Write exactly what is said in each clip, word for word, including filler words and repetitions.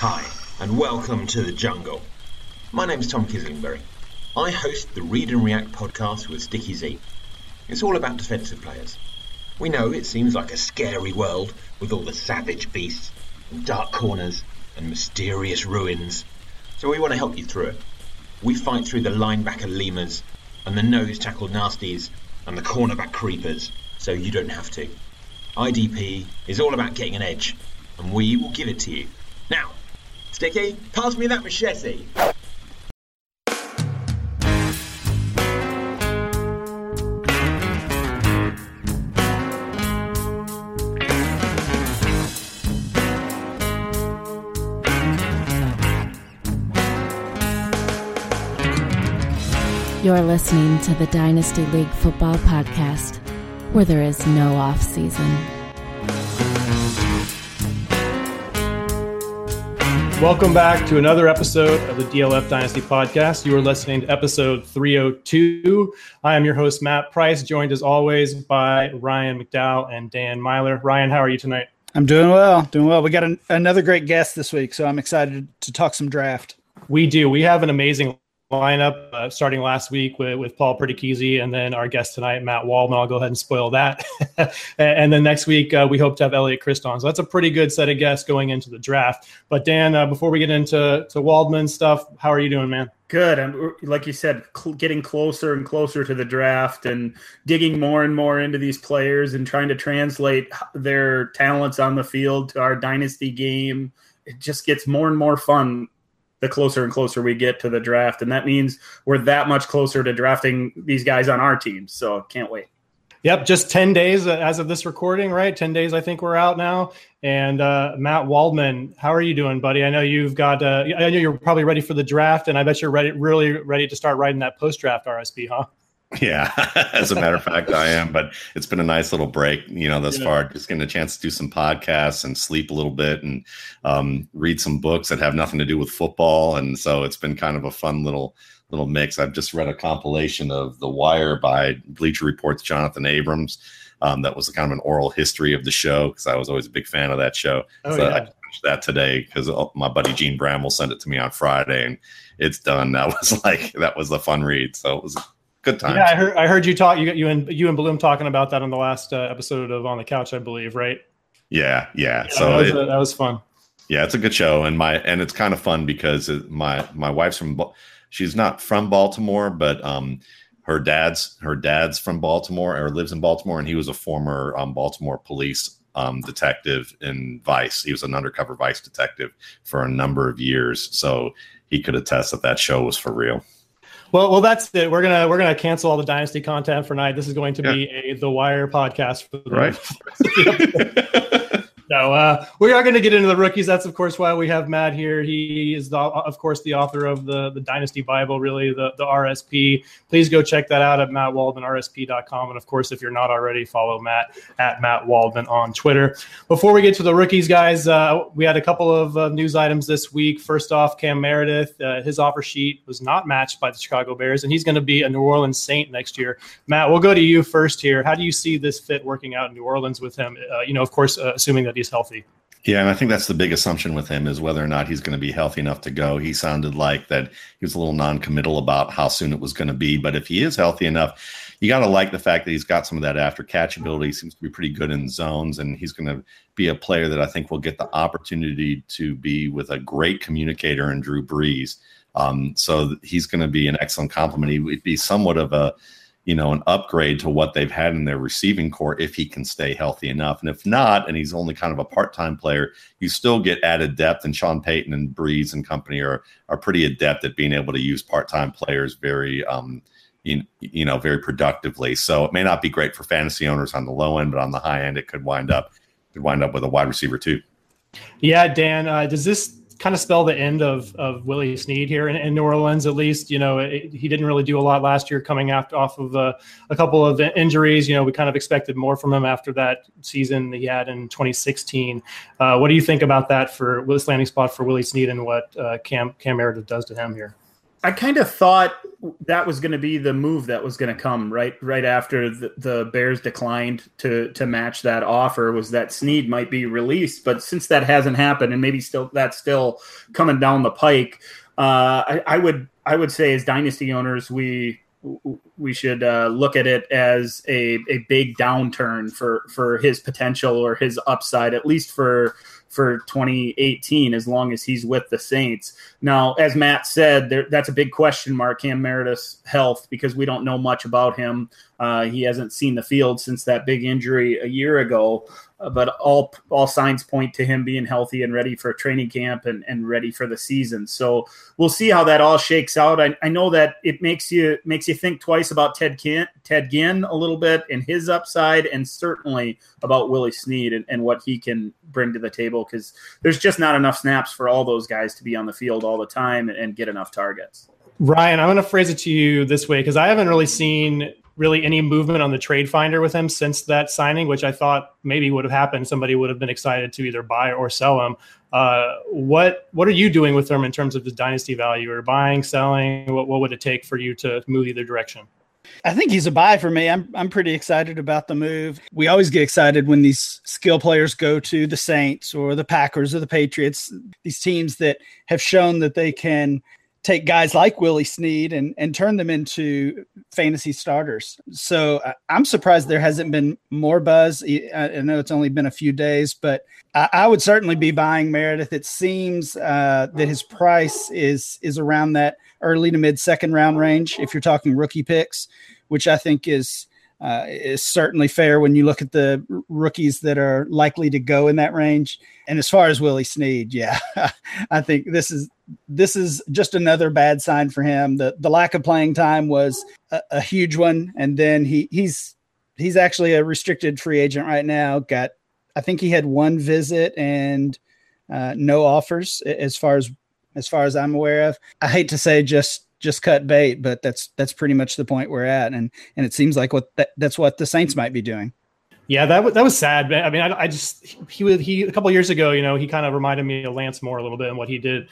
Hi, and welcome to the jungle. My name's Tom Kislingberry. I host the Read and React podcast with Sticky Z. It's all about defensive players. We know it seems like a scary world with all the savage beasts, and dark corners, and mysterious ruins. So we want to help you through it. We fight through the linebacker lemurs, and the nose tackle nasties, and the cornerback creepers, so you don't have to. I D P is all about getting an edge, and we will give it to you. Now, Sticky, pass me that machete. You're listening to the Dynasty League Football Podcast, where there is no off-season. Welcome back to another episode of the D L F Dynasty Podcast. You are listening to episode three oh two. I am your host, Matt Price, joined as always by Ryan McDowell and Dan Meylor. Ryan, how are you tonight? I'm doing well, doing well. We got an, another great guest this week, so I'm excited to talk some draft. We do. We have an amazing lineup uh, starting last week with, with Paul Pertichese, and then our guest tonight, Matt Waldman. I'll go ahead and spoil that. and, and then next week, uh, we hope to have Elliot Christon. So that's a pretty good set of guests going into the draft. But Dan, uh, before we get into to Waldman stuff, how are you doing, man? Good. I'm, like you said, cl- getting closer and closer to the draft and digging more and more into these players and trying to translate their talents on the field to our dynasty game. It just gets more and more fun the closer and closer we get to the draft. And that means we're that much closer to drafting these guys on our team. So can't wait. Yep. Just ten days as of this recording, right? ten days. I think we're out now. And uh, Matt Waldman, how are you doing, buddy? I know you've got, uh, I know you're probably ready for the draft, and I bet you're ready, really ready to start writing that post-draft R S P, huh? Yeah, as a matter of fact, I am. But it's been a nice little break, you know, thus yeah. far. Just getting a chance to do some podcasts and sleep a little bit and um, read some books that have nothing to do with football. And so it's been kind of a fun little little mix. I've just read a compilation of The Wire by Bleacher Report's Jonathan Abrams. Um, that was kind of an oral history of the show because I was always a big fan of that show. Oh, so yeah. I finished that today because my buddy Gene Bram will send it to me on Friday, and it's done. That was like that was a fun read. So it was. Good time. Yeah, I heard. I heard you talk. You, you and you and Bloom talking about that on the last uh, episode of On the Couch, I believe, right? Yeah, yeah. yeah so that was, it, a, that was fun. Yeah, it's a good show, and my and it's kind of fun because it, my my wife's from. She's not from Baltimore, but um, her dad's her dad's from Baltimore or lives in Baltimore, and he was a former um, Baltimore police um, detective in Vice. He was an undercover Vice detective for a number of years, so he could attest that that show was for real. Well, well, that's it. We're gonna we're gonna cancel all the Dynasty content for tonight. This is going to yeah. be a The Wire podcast, for the right? No, uh, we are going to get into the rookies. That's of course why we have Matt here. He is, the, of course, the author of the the Dynasty Bible, really the the R S P. Please go check that out at matt waldman r s p dot com. And of course, if you're not already, follow Matt at Matt Waldman on Twitter. Before we get to the rookies, guys, uh, we had a couple of uh, news items this week. First off, Cam Meredith, uh, his offer sheet was not matched by the Chicago Bears, and he's going to be a New Orleans Saint next year. Matt, we'll go to you first here. How do you see this fit working out in New Orleans with him? Uh, you know, of course, uh, assuming that he's healthy. Yeah, and I think that's the big assumption with him is whether or not he's going to be healthy enough to go. He sounded like that he was a little non-committal about how soon it was going to be, but if he is healthy enough, you got to like the fact that he's got some of that after-catch ability. He seems to be pretty good in zones, and he's going to be a player that I think will get the opportunity to be with a great communicator in Drew Brees. Um, so he's going to be an excellent complement. He would be somewhat of a you know, an upgrade to what they've had in their receiving core if he can stay healthy enough. And if not, and he's only kind of a part-time player, you still get added depth. And Sean Payton and Breeze and company are are pretty adept at being able to use part-time players very, um, you, you know, very productively. So it may not be great for fantasy owners on the low end, but on the high end, it could wind up could wind up with a wide receiver too. Yeah, Dan, uh, does this kind of spell the end of of Willie Snead here in, in New Orleans, at least? You know, it, he didn't really do a lot last year coming after, off of uh, a couple of injuries. You know, we kind of expected more from him after that season he had in twenty sixteen. Uh, what do you think about that for this landing spot for Willie Snead and what uh, Cam, Cam Meredith does to him here? I kind of thought that was going to be the move that was going to come right right after the, the Bears declined to to match that offer, was that Snead might be released. But since that hasn't happened, and maybe still that's still coming down the pike, uh, I, I would I would say as dynasty owners, we we should uh, look at it as a, a big downturn for, for his potential or his upside, at least for for twenty eighteen, as long as he's with the Saints. Now, as Matt said, there, that's a big question mark, Cam Meredith's health, because we don't know much about him. Uh, he hasn't seen the field since that big injury a year ago, uh, but all all signs point to him being healthy and ready for training camp and, and ready for the season. So we'll see how that all shakes out. I, I know that it makes you makes you think twice about Ted Kent, Ted Ginn a little bit and his upside, and certainly about Willie Snead and, and what he can bring to the table, because there's just not enough snaps for all those guys to be on the field all the time and, and get enough targets. Ryan, I'm going to phrase it to you this way, because I haven't really seen – really any movement on the trade finder with him since that signing, which I thought maybe would have happened. Somebody would have been excited to either buy or sell him. Uh, what what are you doing with him in terms of the dynasty value, or buying, selling? What what would it take for you to move either direction? I think he's a buy for me. I'm I'm pretty excited about the move. We always get excited when these skill players go to the Saints or the Packers or the Patriots, these teams that have shown that they can take guys like Willie Snead and, and turn them into fantasy starters. So I'm surprised there hasn't been more buzz. I know it's only been a few days, but I, I would certainly be buying Meredith. It seems uh, that his price is, is around that early to mid second round range, if you're talking rookie picks, which I think is, uh, is certainly fair when you look at the rookies that are likely to go in that range. And as far as Willie Snead, yeah, I think this is, This is just another bad sign for him. The the lack of playing time was a, a huge one. And then he he's he's actually a restricted free agent right now. Got I think he had one visit and uh, no offers as far as as far as I'm aware of. I hate to say just just cut bait, but that's that's pretty much the point we're at. And and it seems like what that, that's what the Saints might be doing. Yeah, that was that was sad. I mean, I, I just he was he a couple of years ago, you know, he kind of reminded me of Lance Moore a little bit and what he did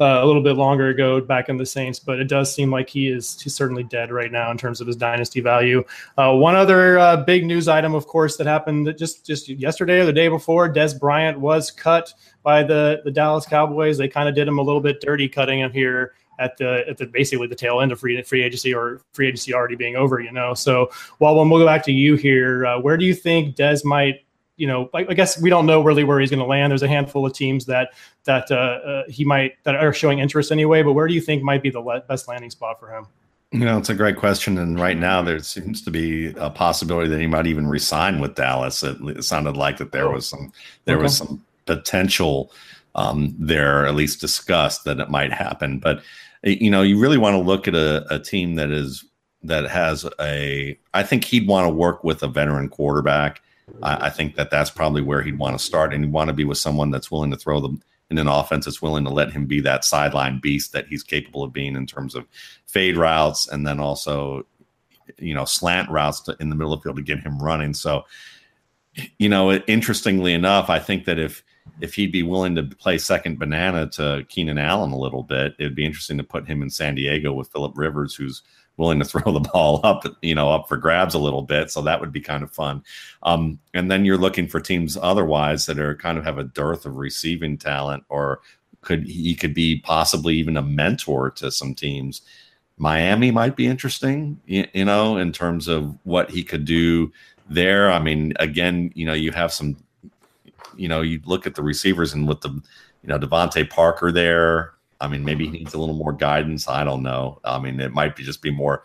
uh, a little bit longer ago back in the Saints. But it does seem like he is he's certainly dead right now in terms of his dynasty value. Uh, one other uh, big news item, of course, that happened just just yesterday or the day before, Dez Bryant was cut by the the Dallas Cowboys. They kind of did him a little bit dirty, cutting him here at the at the basically the tail end of free free agency, or free agency already being over, you know. So while we'll go back to you here, uh, where do you think Dez might, you know, I, I guess we don't know really where he's going to land. There's a handful of teams that that uh, uh, he might that are showing interest anyway. But where do you think might be the le- best landing spot for him? You know, it's a great question. And right now there seems to be a possibility that he might even resign with Dallas. It, it sounded like that there was some there okay. was some potential um, there, at least discussed, that it might happen. But you know, you really want to look at a, a team that is that has a – I think he'd want to work with a veteran quarterback. I, I think that that's probably where he'd want to start, and he'd want to be with someone that's willing to throw them in an offense that's willing to let him be that sideline beast that he's capable of being in terms of fade routes and then also, you know, slant routes to, in the middle of the field to get him running. So, you know, interestingly enough, I think that if – If he'd be willing to play second banana to Keenan Allen a little bit, it'd be interesting to put him in San Diego with Phillip Rivers, who's willing to throw the ball up, you know, up for grabs a little bit. So that would be kind of fun. Um, and then you're looking for teams otherwise that are kind of have a dearth of receiving talent, or could he could be possibly even a mentor to some teams. Miami might be interesting, you, you know, in terms of what he could do there. I mean, again, you know, you have some. You know, you look at the receivers and with the, you know, Devontae Parker there, I mean, maybe he needs a little more guidance. I don't know. I mean, it might be just be more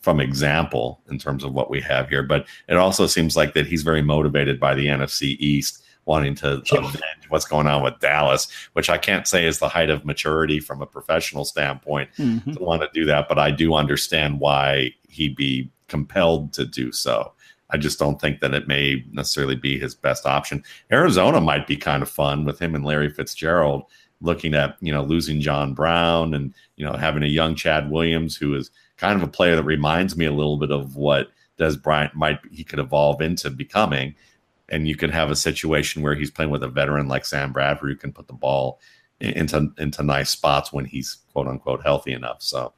from example in terms of what we have here. But it also seems like that he's very motivated by the N F C East, wanting to avenge what's going on with Dallas, which I can't say is the height of maturity from a professional standpoint mm-hmm. to want to do that. But I do understand why he'd be compelled to do so. I just don't think that it may necessarily be his best option. Arizona might be kind of fun with him and Larry Fitzgerald, looking at, you know, losing John Brown and, you know, having a young Chad Williams, who is kind of a player that reminds me a little bit of what Dez Bryant might he could evolve into becoming. And you could have a situation where he's playing with a veteran like Sam Bradford, who can put the ball into into nice spots when he's quote unquote healthy enough. So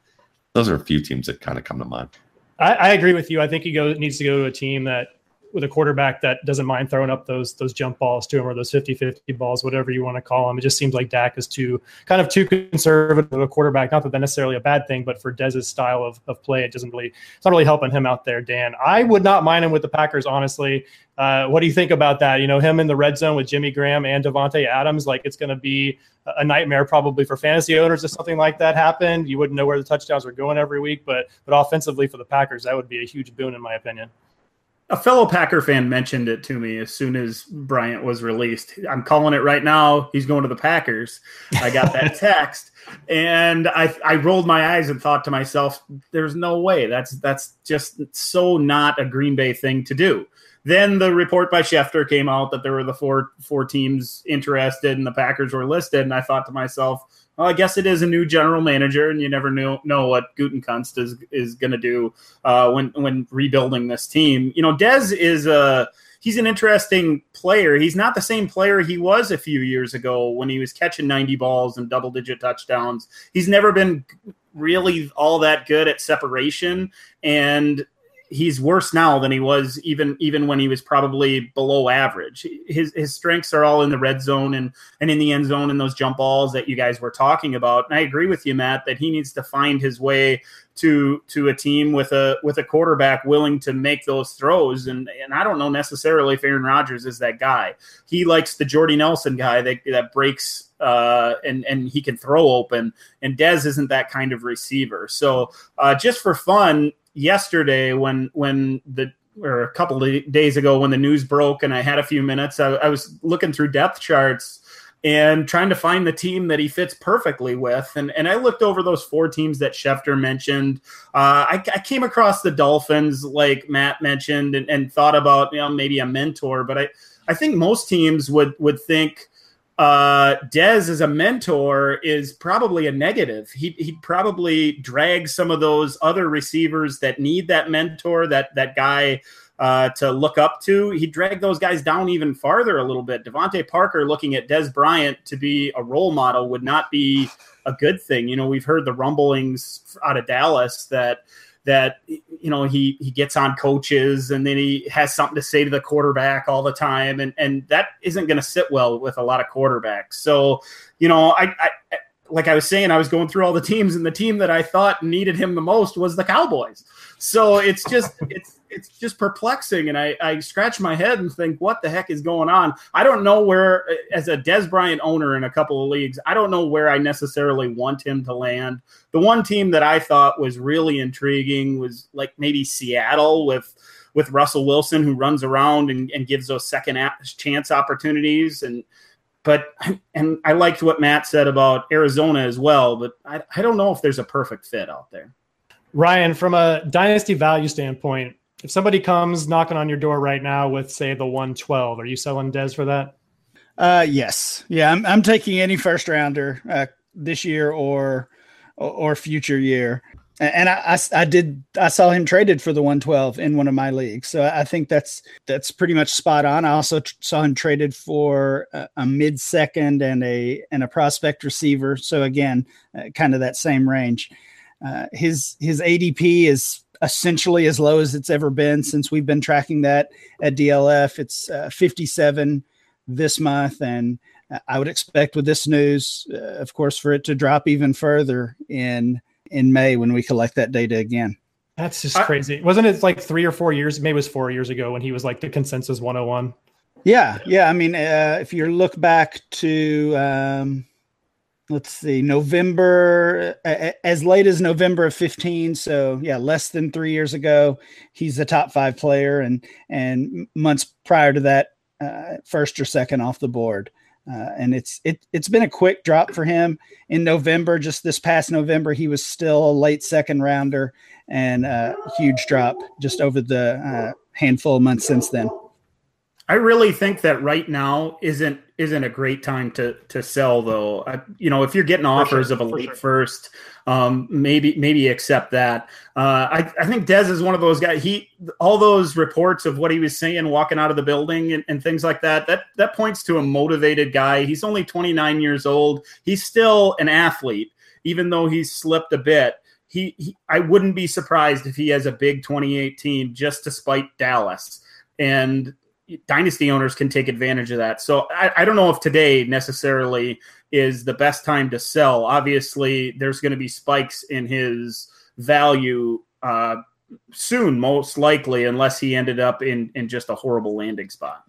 those are a few teams that kind of come to mind. I, I agree with you. I think he go, needs to go to a team that with a quarterback that doesn't mind throwing up those those jump balls to him, or those fifty-fifty balls, whatever you want to call them. It just seems like Dak is too kind of too conservative of a quarterback. Not that that's necessarily a bad thing, but for Dez's style of, of play, it doesn't really it's not really helping him out there, Dan. I would not mind him with the Packers, honestly. Uh, what do you think about that? You know, him in the red zone with Jimmy Graham and Devontae Adams, like it's going to be a nightmare probably for fantasy owners if something like that happened. You wouldn't know where the touchdowns were going every week, but but offensively for the Packers, that would be a huge boon in my opinion. A fellow Packer fan mentioned it to me as soon as Bryant was released. I'm calling it right now. He's going to the Packers. I got that text, and I I rolled my eyes and thought to myself, there's no way. That's that's just so not a Green Bay thing to do. Then the report by Schefter came out that there were the four four teams interested, and the Packers were listed, and I thought to myself, well, I guess it is a new general manager, and you never know, know what Gutekunst is is going to do uh, when when rebuilding this team. You know, Dez is a he's an interesting player. He's not the same player he was a few years ago when he was catching ninety balls and double digit touchdowns. He's never been really all that good at separation, and he's worse now than he was even even when he was probably below average. His his strengths are all in the red zone and, and in the end zone and those jump balls that you guys were talking about. And I agree with you, Matt, that he needs to find his way to to a team with a with a quarterback willing to make those throws. And and I don't know necessarily if Aaron Rodgers is that guy. He likes the Jordy Nelson guy that that breaks Uh, and, and he can throw open, and Dez isn't that kind of receiver. So uh, just for fun, yesterday when when the or a couple of days ago when the news broke and I had a few minutes, I, I was looking through depth charts and trying to find the team that he fits perfectly with. And and I looked over those four teams that Schefter mentioned. Uh, I, I came across the Dolphins, like Matt mentioned, and, and thought about, you know, maybe a mentor. But I, I think most teams would would think, Uh, Dez as a mentor is probably a negative. He he probably drags some of those other receivers that need that mentor, that that guy uh, to look up to. He dragged those guys down even farther a little bit. Devontae Parker looking at Dez Bryant to be a role model would not be a good thing. You know, we've heard the rumblings out of Dallas that that, you know, he, he gets on coaches and then he has something to say to the quarterback all the time. And, and that isn't going to sit well with a lot of quarterbacks. So, you know, I, I, like I was saying, I was going through all the teams, and the team that I thought needed him the most was the Cowboys. So it's just, it's, it's just perplexing. And I, I scratch my head and think, what the heck is going on? I don't know where, as a Dez Bryant owner in a couple of leagues, I don't know where I necessarily want him to land. The one team that I thought was really intriguing was like maybe Seattle with, with Russell Wilson, who runs around and, and gives those second chance opportunities. And, But and I liked what Matt said about Arizona as well, but I, I don't know if there's a perfect fit out there. Ryan, from a dynasty value standpoint, if somebody comes knocking on your door right now with, say, the one twelve, are you selling Dez for that? Uh, yes. Yeah, I'm I'm taking any first rounder uh, this year or or future year. And I, I, I did I saw him traded for the one twelve in one of my leagues, so I think that's that's pretty much spot on. I also tr- saw him traded for a, a mid second and a and a prospect receiver. So again, uh, kind of that same range. Uh, his his A D P is essentially as low as it's ever been since we've been tracking that at D L F. It's uh, fifty-seven this month, and I would expect with this news, uh, of course, for it to drop even further in. in May when we collect that data again. That's just crazy. I, Wasn't it like three or four years? Maybe it was four years ago when he was like the consensus one oh one. Yeah. Yeah. I mean, uh, if you look back to, um, let's see, November, uh, as late as November of fifteen. So yeah, less than three years ago, he's the top five player. And, and months prior to that, uh, first or second off the board. Uh, and it's it it's been a quick drop for him in November. Just this past November, he was still a late second rounder, and a uh, huge drop just over the uh, handful of months since then. I really think that right now isn't isn't a great time to to sell though. I, you know, if you're getting offers for sure, of a late sure. first, um, maybe maybe accept that. Uh, I I think Dez is one of those guys. He all those reports of what he was saying walking out of the building and, and things like that, that that points to a motivated guy. He's only twenty-nine years old. He's still an athlete, even though he's slipped a bit. he, he I wouldn't be surprised if he has a big twenty eighteen just to spite Dallas, and dynasty owners can take advantage of that. So I, I don't know if today necessarily is the best time to sell. Obviously there's going to be spikes in his value uh, soon, most likely, unless he ended up in, in just a horrible landing spot.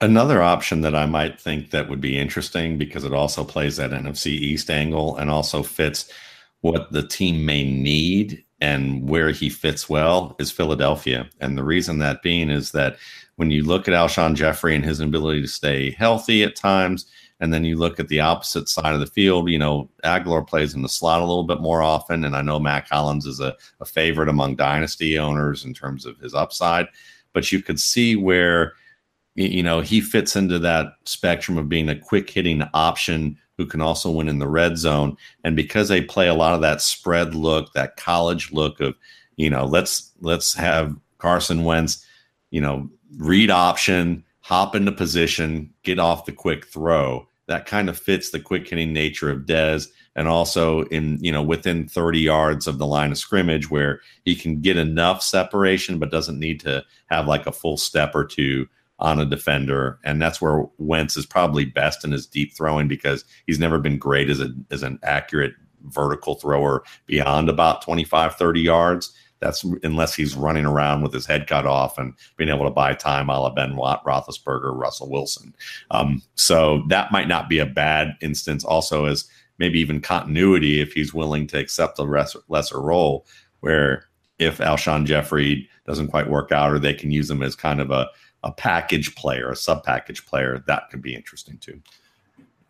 Another option that I might think that would be interesting, because it also plays that N F C East angle and also fits what the team may need and where he fits well, is Philadelphia. And the reason that being is that when you look at Alshon Jeffrey and his ability to stay healthy at times, and then you look at the opposite side of the field, you know, Aguilar plays in the slot a little bit more often. And I know Matt Collins is a, a favorite among dynasty owners in terms of his upside, but you could see where, you know, he fits into that spectrum of being a quick hitting option who can also win in the red zone. And because they play a lot of that spread look, that college look of, you know, let's let's have Carson Wentz, you know, read option, hop into position, get off the quick throw. That kind of fits the quick hitting nature of Dez, and also in, you know, within thirty yards of the line of scrimmage where he can get enough separation but doesn't need to have like a full step or two on a defender. And that's where Wentz is probably best in his deep throwing, because he's never been great as a as an accurate vertical thrower beyond about twenty-five, thirty yards. That's unless he's running around with his head cut off and being able to buy time a la Ben Watt, Roethlisberger, Russell Wilson. Um, so that might not be a bad instance also, as maybe even continuity, if he's willing to accept a res- lesser role, where if Alshon Jeffrey doesn't quite work out, or they can use him as kind of a a package player, a sub-package player, that could be interesting too.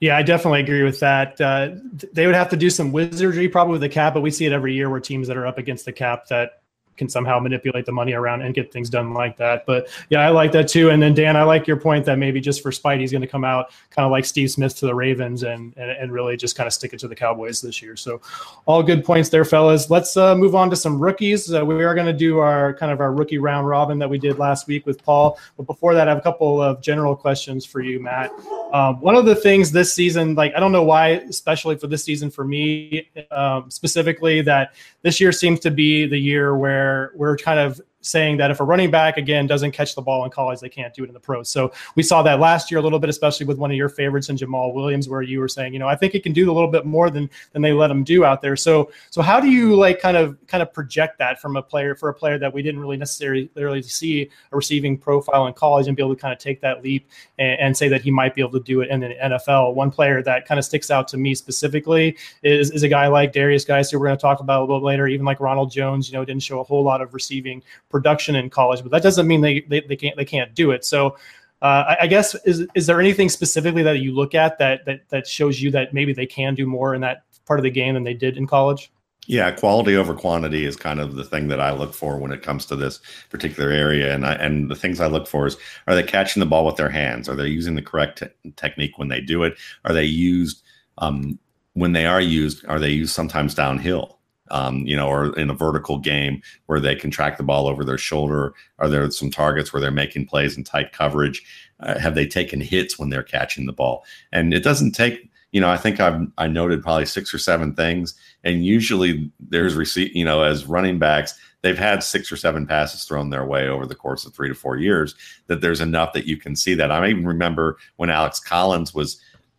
Yeah, I definitely agree with that. Uh, they would have to do some wizardry probably with the cap, but we see it every year where teams that are up against the cap that can somehow manipulate the money around and get things done like that. But yeah, I like that too. And then Dan, I like your point that maybe just for spite, he's going to come out kind of like Steve Smith to the Ravens and, and, and really just kind of stick it to the Cowboys this year. So all good points there, fellas. Let's uh, move on to some rookies. Uh, we are going to do our kind of our rookie round robin that we did last week with Paul. But before that, I have a couple of general questions for you, Matt. Um, one of the things this season, like, I don't know why, especially for this season for me um, specifically, that this year seems to be the year where we're kind of saying that if a running back, again, doesn't catch the ball in college, they can't do it in the pros. So we saw that last year a little bit, especially with one of your favorites in Jamal Williams, where you were saying, you know, I think he can do a little bit more than than they let him do out there. So so how do you like kind of kind of project that from a player for a player that we didn't really necessarily really see a receiving profile in college and be able to kind of take that leap and, and say that he might be able to do it in the N F L? One player that kind of sticks out to me specifically is, is a guy like Darius Guice, who we're going to talk about a little later. Even like Ronald Jones, you know, didn't show a whole lot of receiving production in college, but that doesn't mean they they, they can't they can't do it. So uh, I, I guess is is there anything specifically that you look at that that that shows you that maybe they can do more in that part of the game than they did in college? Yeah, quality over quantity is kind of the thing that I look for when it comes to this particular area. And I, and the things I look for is, are they catching the ball with their hands? Are they using the correct te- technique when they do it? Are they used um, when they are used? Are they used sometimes downhill? Um, you know, or in a vertical game where they can track the ball over their shoulder? Are there some targets where they're making plays in tight coverage? Uh, have they taken hits when they're catching the ball? And it doesn't take, you know, I think I've I noted probably six or seven things. And usually there's receipt, you know, as running backs, they've had six or seven passes thrown their way over the course of three to four years that there's enough that you can see that. I even remember when Alex Collins was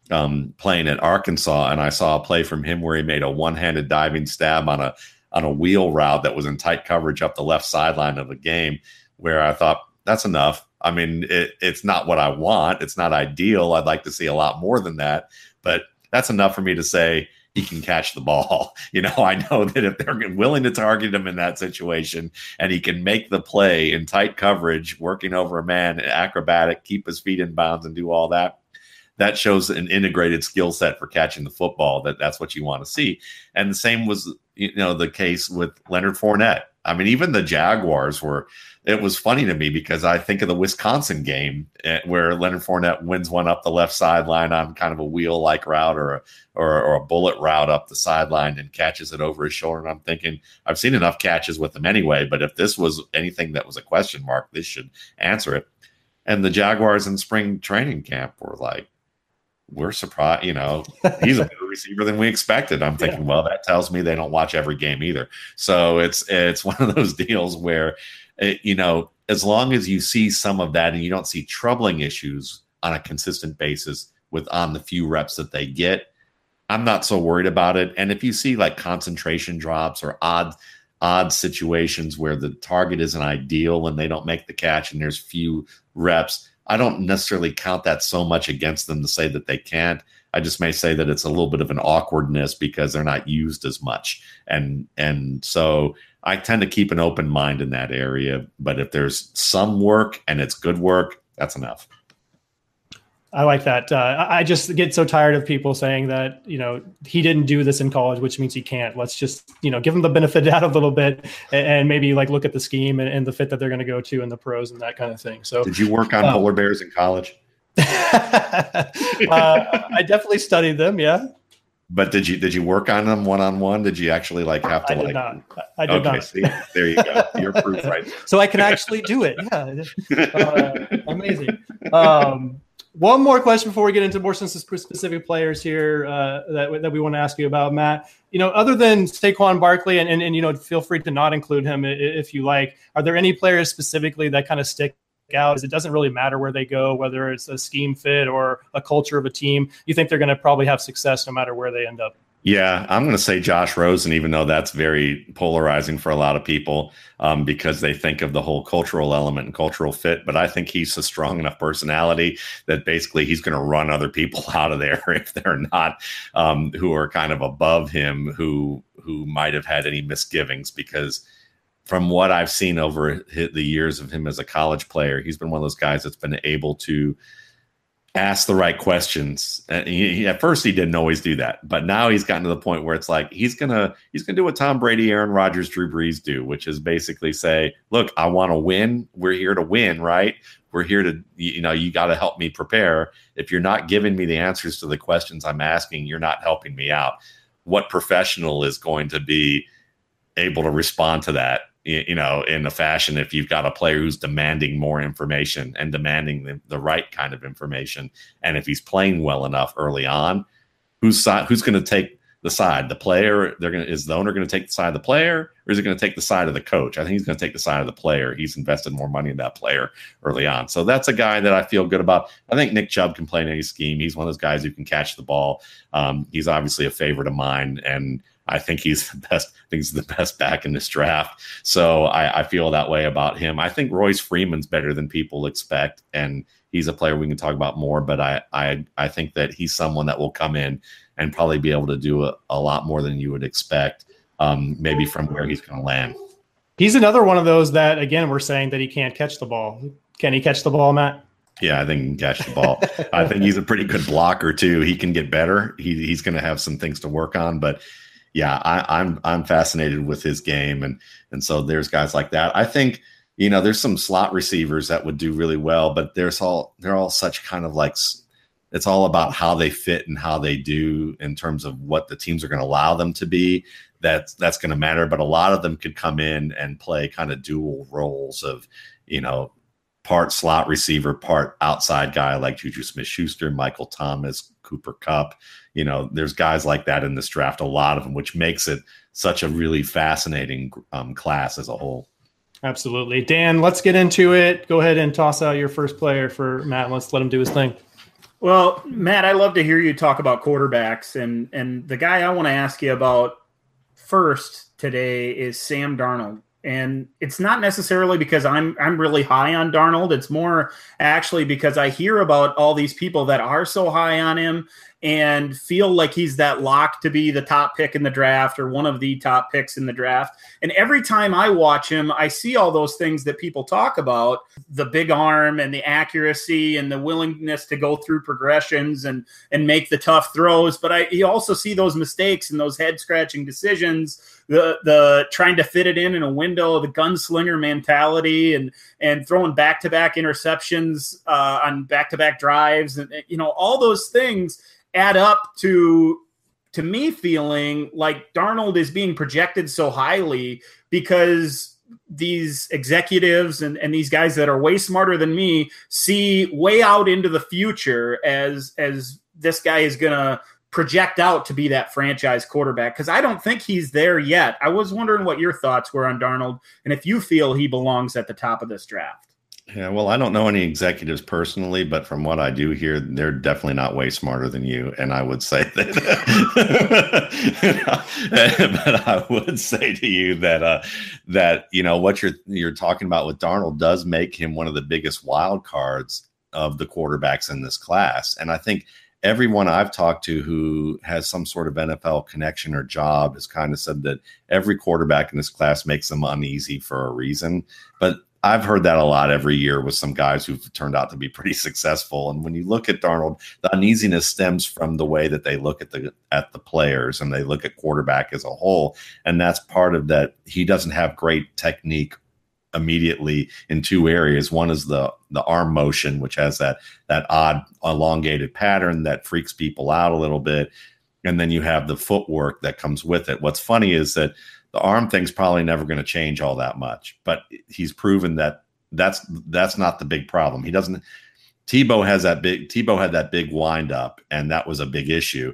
Um, playing at Arkansas, and I saw a play from him where he made a one-handed diving stab on a on a wheel route that was in tight coverage up the left sideline of the game, where I thought, that's enough. I mean, it, it's not what I want. It's not ideal. I'd like to see a lot more than that, but that's enough for me to say he can catch the ball. You know, I know that if they're willing to target him in that situation and he can make the play in tight coverage, working over a man, acrobatic, keep his feet in bounds and do all that, that shows an integrated skill set for catching the football. That that's what you want to see. And the same was, you know, the case with Leonard Fournette. I mean, even the Jaguars were, it was funny to me because I think of the Wisconsin game where Leonard Fournette wins one up the left sideline on kind of a wheel like route or a, or, or a bullet route up the sideline and catches it over his shoulder. And I'm thinking, I've seen enough catches with him anyway, but if this was anything that was a question mark, this should answer it. And the Jaguars in spring training camp were like, we're surprised, you know, he's a better receiver than we expected. I'm thinking, yeah. well, that tells me they don't watch every game either. So it's it's one of those deals where, it, you know, as long as you see some of that and you don't see troubling issues on a consistent basis with on the few reps that they get, I'm not so worried about it. And if you see like concentration drops or odd odd situations where the target isn't ideal and they don't make the catch and there's few reps, I don't necessarily count that so much against them to say that they can't. I just may say that it's a little bit of an awkwardness because they're not used as much. And and so I tend to keep an open mind in that area. But if there's some work and it's good work, that's enough. I like that. Uh, I just get so tired of people saying that, you know, he didn't do this in college, which means he can't. Let's just, you know, give him the benefit of the doubt a little bit and, and maybe like look at the scheme and, and the fit that they're going to go to and the pros and that kind of thing. So did you work on um, polar bears in college? uh, I definitely studied them. Yeah. But did you did you work on them one on one? Did you actually like have to I did like? Not. I did okay, not. See, there you go. You're proof, right? So I can actually do it. Yeah, uh, amazing. Um, One more question before we get into more specific players here uh, that, that we want to ask you about, Matt. You know, other than Saquon Barkley, and, and, and, you know, feel free to not include him if you like, are there any players specifically that kind of stick out? It doesn't really matter where they go, whether it's a scheme fit or a culture of a team. You think they're going to probably have success no matter where they end up? Yeah, I'm going to say Josh Rosen, even though that's very polarizing for a lot of people um, because they think of the whole cultural element and cultural fit. But I think he's a strong enough personality that basically he's going to run other people out of there if they're not um, who are kind of above him, who who might have had any misgivings. Because from what I've seen over the years of him as a college player, he's been one of those guys that's been able to ask the right questions. And he, he, at first, he didn't always do that, but now he's gotten to the point where it's like he's gonna he's gonna do what Tom Brady, Aaron Rodgers, Drew Brees do, which is basically say, "Look, I want to win. We're here to win, right? We're here to, you know, you got to help me prepare. If you're not giving me the answers to the questions I'm asking, you're not helping me out." What professional is going to be able to respond to that, you know, in the fashion if you've got a player who's demanding more information and demanding the, the right kind of information? And if he's playing well enough early on, who's side, who's going to take the side, the player? They're going to, is the owner going to take the side of the player, or is it going to take the side of the coach? I think he's going to take the side of the player. He's invested more money in that player early on. So that's a guy that I feel good about. I think Nick Chubb can play in any scheme. He's one of those guys who can catch the ball. Um, he's obviously a favorite of mine, and I think he's the best. I think he's the best back in this draft. So I, I feel that way about him. I think Royce Freeman's better than people expect, and he's a player we can talk about more. But I, I, I think that he's someone that will come in and probably be able to do a, a lot more than you would expect, um, maybe from where he's going to land. He's another one of those that, again, we're saying that he can't catch the ball. Can he catch the ball, Matt? Yeah, I think he can catch the ball. I think he's a pretty good blocker too. He can get better. He, he's going to have some things to work on, but. Yeah, I, I'm I'm fascinated with his game, and and so there's guys like that. I think, you know, there's some slot receivers that would do really well, but there's all they're all such kind of like it's all about how they fit and how they do in terms of what the teams are going to allow them to be. That's that's going to matter, but a lot of them could come in and play kind of dual roles of, you know, part slot receiver, part outside guy like Juju Smith-Schuster, Michael Thomas, Cooper Kupp. You know, there's guys like that in this draft, a lot of them, which makes it such a really fascinating um, class as a whole. Absolutely. Dan, let's get into it. Go ahead and toss out your first player for Matt. Let's let him do his thing. Well, Matt, I love to hear you talk about quarterbacks. And, and the guy I want to ask you about first today is Sam Darnold. And it's not necessarily because I'm I'm really high on Darnold. It's more actually because I hear about all these people that are so high on him and feel like he's that lock to be the top pick in the draft or one of the top picks in the draft. And every time I watch him, I see all those things that people talk about, the big arm and the accuracy and the willingness to go through progressions and, and make the tough throws. But I you also see those mistakes and those head-scratching decisions, the the trying to fit it in in a window, the gunslinger mentality, and and throwing back-to-back interceptions uh, on back-to-back drives, and, you know, all those things add up to to me feeling like Darnold is being projected so highly because these executives and, and these guys that are way smarter than me see way out into the future as as this guy is going to project out to be that franchise quarterback, because I don't think he's there yet. I was wondering what your thoughts were on Darnold and if you feel he belongs at the top of this draft. Yeah, well, I don't know any executives personally, but from what I do hear, they're definitely not way smarter than you. And I would say that, but I would say to you that, uh, that, you know, what you're, you're talking about with Darnold does make him one of the biggest wild cards of the quarterbacks in this class. And I think everyone I've talked to who has some sort of N F L connection or job has kind of said that every quarterback in this class makes them uneasy for a reason. But I've heard that a lot every year with some guys who've turned out to be pretty successful. And when you look at Darnold, the uneasiness stems from the way that they look at the at the players and they look at quarterback as a whole. And that's part of that. He doesn't have great technique immediately in two areas. One is the the arm motion, which has that that odd elongated pattern that freaks people out a little bit. And then you have the footwork that comes with it. What's funny is that the arm thing's probably never going to change all that much, but he's proven that that's that's not the big problem. He doesn't. Tebow has that big. Tebow had that big wind up, and that was a big issue.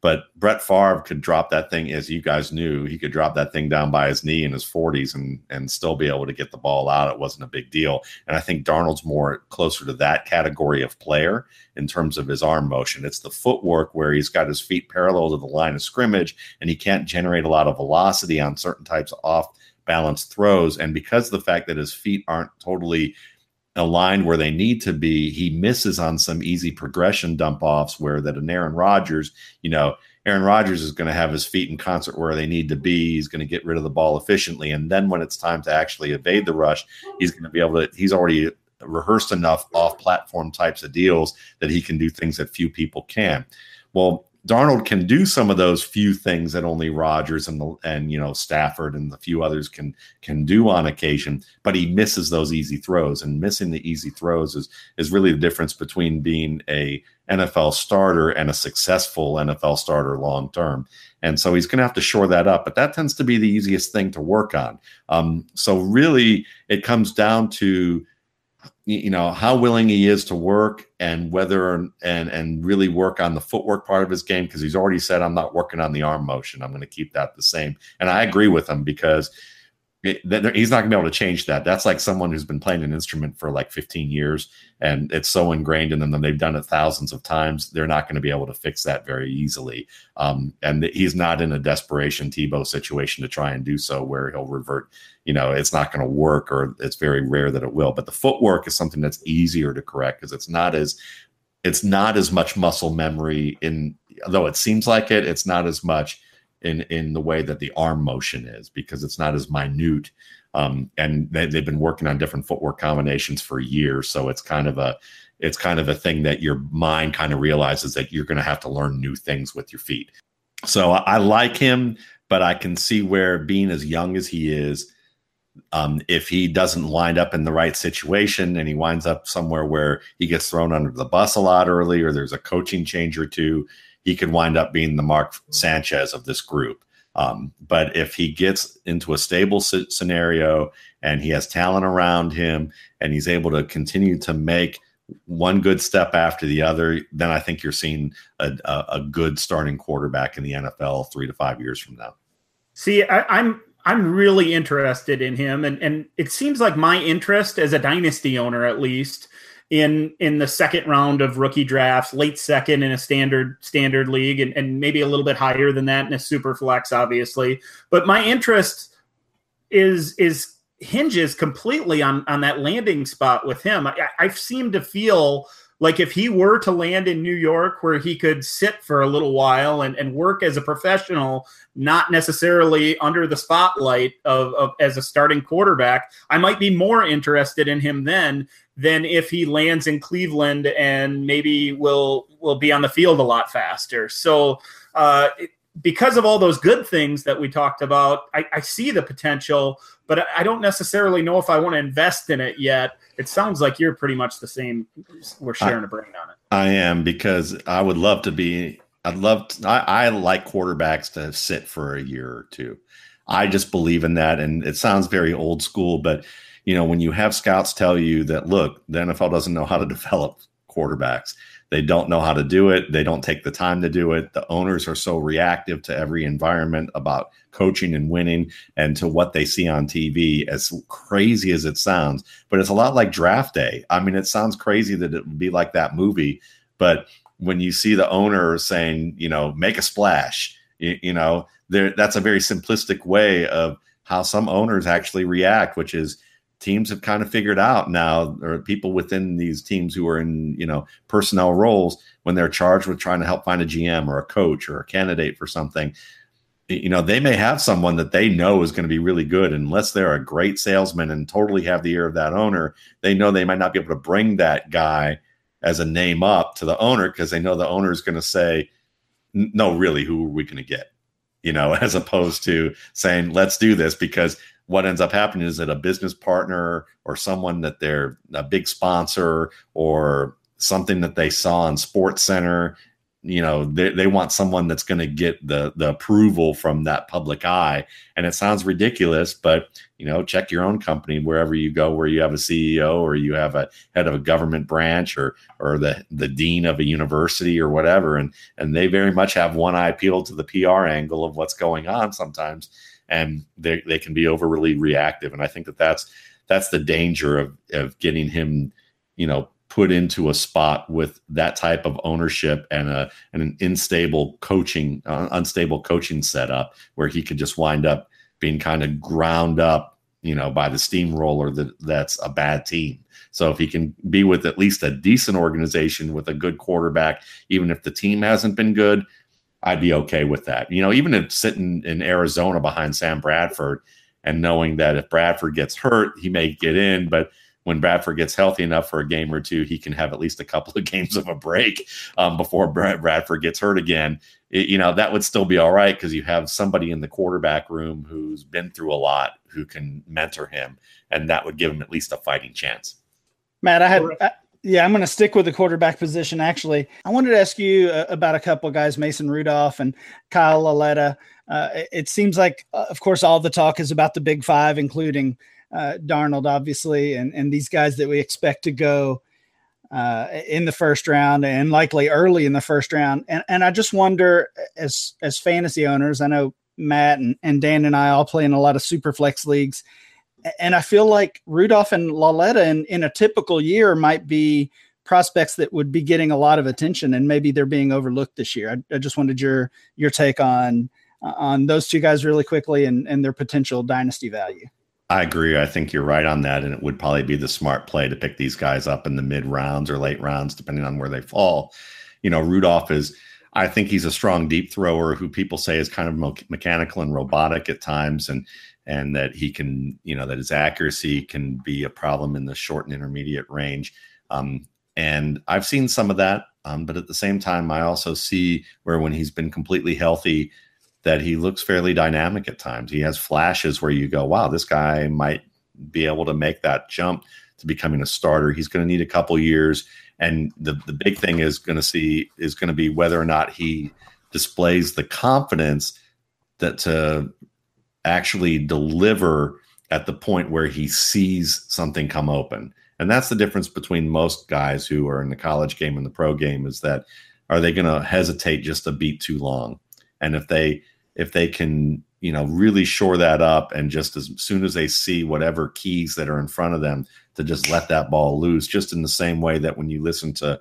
But Brett Favre could drop that thing, as you guys knew, he could drop that thing down by his knee in his forties and and still be able to get the ball out. It wasn't a big deal. And I think Darnold's more closer to that category of player in terms of his arm motion. It's the footwork where he's got his feet parallel to the line of scrimmage, and he can't generate a lot of velocity on certain types of off-balance throws. And because of the fact that his feet aren't totally aligned where they need to be, he misses on some easy progression dump offs where that an Aaron Rodgers, you know, Aaron Rodgers is going to have his feet in concert where they need to be. He's going to get rid of the ball efficiently. And then when it's time to actually evade the rush, he's going to be able to, he's already rehearsed enough off platform types of deals that he can do things that few people can. Well, Darnold can do some of those few things that only Rodgers and the, and you know Stafford and the few others can can do on occasion, but he misses those easy throws, and missing the easy throws is is really the difference between being a N F L starter and a successful N F L starter long term. And so he's going to have to shore that up, but that tends to be the easiest thing to work on. Um, so really, it comes down to, you know, how willing he is to work and whether and and really work on the footwork part of his game, because he's already said, I'm not working on the arm motion. I'm going to keep that the same. And I agree with him because it, that, he's not going to be able to change that. That's like someone who's been playing an instrument for like fifteen years and it's so ingrained in them that they've done it thousands of times. They're not going to be able to fix that very easily. Um, and th- he's not in a desperation Tebow situation to try and do so where he'll revert. You know, it's not going to work, or it's very rare that it will. But the footwork is something that's easier to correct because it's not as it's not as much muscle memory in, though it seems like it, it's not as much in in the way that the arm motion is, because it's not as minute. Um, and they, they've been working on different footwork combinations for years. So it's kind of a it's kind of a thing that your mind kind of realizes that you're going to have to learn new things with your feet. So I, I like him, but I can see where, being as young as he is, Um, if he doesn't wind up in the right situation and he winds up somewhere where he gets thrown under the bus a lot early, or there's a coaching change or two, he could wind up being the Mark Sanchez of this group. Um, but if he gets into a stable c- scenario and he has talent around him and he's able to continue to make one good step after the other, then I think you're seeing a, a, a good starting quarterback in the N F L three to five years from now. See, I, I'm I'm really interested in him, and, and it seems like my interest as a dynasty owner, at least in in the second round of rookie drafts, late second in a standard standard league, and, and maybe a little bit higher than that in a super flex, obviously. But my interest is is hinges completely on, on that landing spot with him. I, I seem to feel like if he were to land in New York, where he could sit for a little while and, and work as a professional, not necessarily under the spotlight of, of as a starting quarterback, I might be more interested in him then than if he lands in Cleveland and maybe will will be on the field a lot faster. So uh, it, because of all those good things that we talked about, I, I see the potential, but I don't necessarily know if I want to invest in it yet. It sounds like you're pretty much the same. We're sharing I, a brain on it. I am, because I would love to be, I'd love to, I, I like quarterbacks to sit for a year or two. I just believe in that. And it sounds very old school, but you know, when you have scouts tell you that, look, the N F L doesn't know how to develop quarterbacks, They don't know how to do it. They don't take the time to do it. The owners are so reactive to every environment about coaching and winning and to what they see on T V, as crazy as it sounds. But it's a lot like draft day. I mean, it sounds crazy that it would be like that movie, but when you see the owner saying, you know, make a splash, you, you know, there, that's a very simplistic way of how some owners actually react, which is, teams have kind of figured out now, or people within these teams who are in, you know, personnel roles, when they're charged with trying to help find a G M or a coach or a candidate for something, you know, they may have someone that they know is going to be really good. Unless they're a great salesman and totally have the ear of that owner, they know they might not be able to bring that guy as a name up to the owner, because they know the owner is going to say, no, really, who are we going to get? You know, as opposed to saying, let's do this, because what ends up happening is that a business partner or someone that they're a big sponsor or something that they saw on Sports Center, you know, they, they want someone that's going to get the the approval from that public eye. And it sounds ridiculous, but, you know, check your own company wherever you go, where you have a C E O or you have a head of a government branch or or the, the dean of a university or whatever. And, and they very much have one eye peeled to the P R angle of what's going on sometimes. And they they can be overly reactive. And I think that that's, that's the danger of, of getting him, you know, put into a spot with that type of ownership and a, and an unstable coaching, uh, unstable coaching setup, where he could just wind up being kind of ground up, you know, by the steamroller that that's a bad team. So if he can be with at least a decent organization with a good quarterback, even if the team hasn't been good, I'd be okay with that. You know, even if sitting in Arizona behind Sam Bradford and knowing that if Bradford gets hurt, he may get in, but when Bradford gets healthy enough for a game or two, he can have at least a couple of games of a break um, before Bradford gets hurt again. It, you know, that would still be all right, because you have somebody in the quarterback room who's been through a lot, who can mentor him, and that would give him at least a fighting chance. Matt, I had... I- Yeah, I'm going to stick with the quarterback position, actually. I wanted to ask you uh, about a couple of guys, Mason Rudolph and Kyle Lauletta. Uh, it, it seems like, uh, of course, all the talk is about the big five, including uh, Darnold, obviously, and, and these guys that we expect to go uh, in the first round and likely early in the first round. And and I just wonder, as as fantasy owners, I know Matt and, and Dan and I all play in a lot of super flex leagues, and I feel like Rudolph and Lauletta in, in a typical year might be prospects that would be getting a lot of attention, and maybe they're being overlooked this year. I, I just wanted your your take on on those two guys really quickly and, and their potential dynasty value. I agree. I think you're right on that, and it would probably be the smart play to pick these guys up in the mid rounds or late rounds, depending on where they fall. You know, Rudolph is, I think he's a strong deep thrower who people say is kind of mo- mechanical and robotic at times, and and that he can, you know, that his accuracy can be a problem in the short and intermediate range. Um, and I've seen some of that, um, but at the same time, I also see where when he's been completely healthy, that he looks fairly dynamic at times. He has flashes where you go, wow, this guy might be able to make that jump to becoming a starter. He's going to need a couple years. And the, the big thing is going to see is going to be whether or not he displays the confidence that to actually deliver at the point where he sees something come open. And that's the difference between most guys who are in the college game and the pro game, is that are they going to hesitate just a beat too long? And if they if they can, you know, really shore that up, and just as soon as they see whatever keys that are in front of them, to just let that ball loose, just in the same way that when you listen to,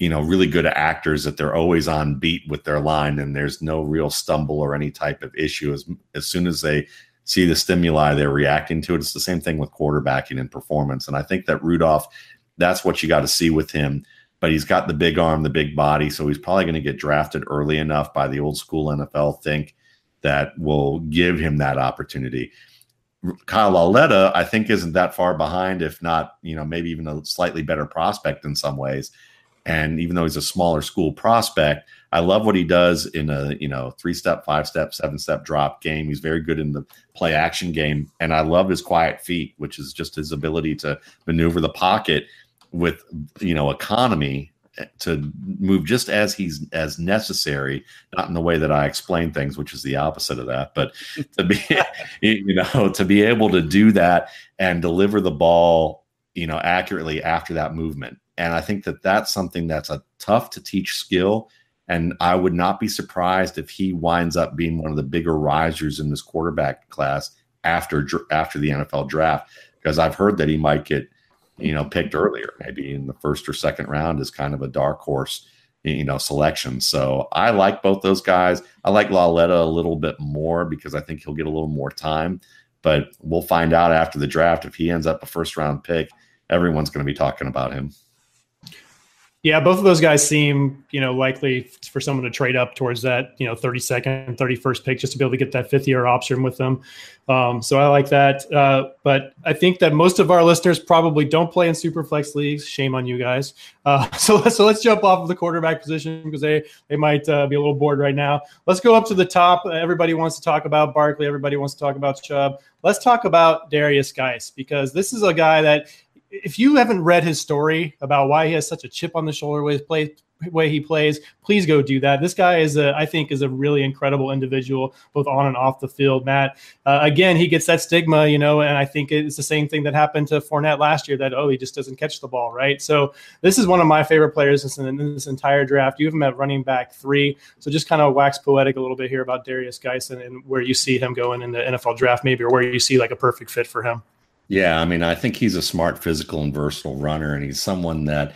you know, really good actors, that they're always on beat with their line and there's no real stumble or any type of issue. As, as soon as they see the stimuli, they're reacting to it. It's the same thing with quarterbacking and performance. And I think that Rudolph, that's what you got to see with him. But he's got the big arm, the big body, so he's probably going to get drafted early enough by the old school N F L think that will give him that opportunity. Kyle Lauletta, I think, isn't that far behind, if not, you know, maybe even a slightly better prospect in some ways. And even though he's a smaller school prospect, I love what he does in a, you know, three-step, five-step, seven-step drop game. He's very good in the play-action game. And I love his quiet feet, which is just his ability to maneuver the pocket with, you know, economy to move just as he's as necessary, not in the way that I explain things, which is the opposite of that, but to be, you know, to be able to do that and deliver the ball, you know, accurately after that movement. And I think that that's something that's a tough to teach skill. And I would not be surprised if he winds up being one of the bigger risers in this quarterback class after after the N F L draft, because I've heard that he might get, you know, picked earlier, maybe in the first or second round is kind of a dark horse, you know, selection. So I like both those guys. I like Lauletta a little bit more because I think he'll get a little more time, but we'll find out after the draft. If he ends up a first round pick, everyone's going to be talking about him. Yeah, both of those guys seem, you know, likely for someone to trade up towards that, you know, thirty-second, thirty-first pick just to be able to get that fifth year option with them. Um, so I like that. Uh, but I think that most of our listeners probably don't play in super flex leagues. Shame on you guys. Uh, so, so let's jump off of the quarterback position because they, they might uh, be a little bored right now. Let's go up to the top. Everybody wants to talk about Barkley. Everybody wants to talk about Chubb. Let's talk about Darius Guice, because this is a guy that – if you haven't read his story about why he has such a chip on the shoulder with his play, way he plays, please go do that. This guy is, a, I think, is a really incredible individual, both on and off the field. Matt, uh, again, he gets that stigma, you know, and I think it's the same thing that happened to Fournette last year, that, oh, he just doesn't catch the ball, right? So this is one of my favorite players in this entire draft. You have him at running back three. So just kind of wax poetic a little bit here about Darius Guice and, and where you see him going in the N F L draft maybe, or where you see like a perfect fit for him. Yeah, I mean, I think he's a smart, physical, and versatile runner, and he's someone that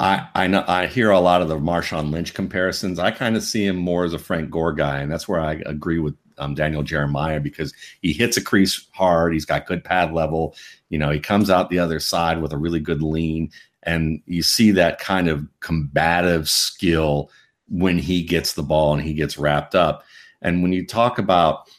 I I know I hear a lot of the Marshawn Lynch comparisons. I kind of see him more as a Frank Gore guy, and that's where I agree with um, Daniel Jeremiah, because he hits a crease hard. He's got good pad level. You know, he comes out the other side with a really good lean, and you see that kind of combative skill when he gets the ball and he gets wrapped up. And when you talk about,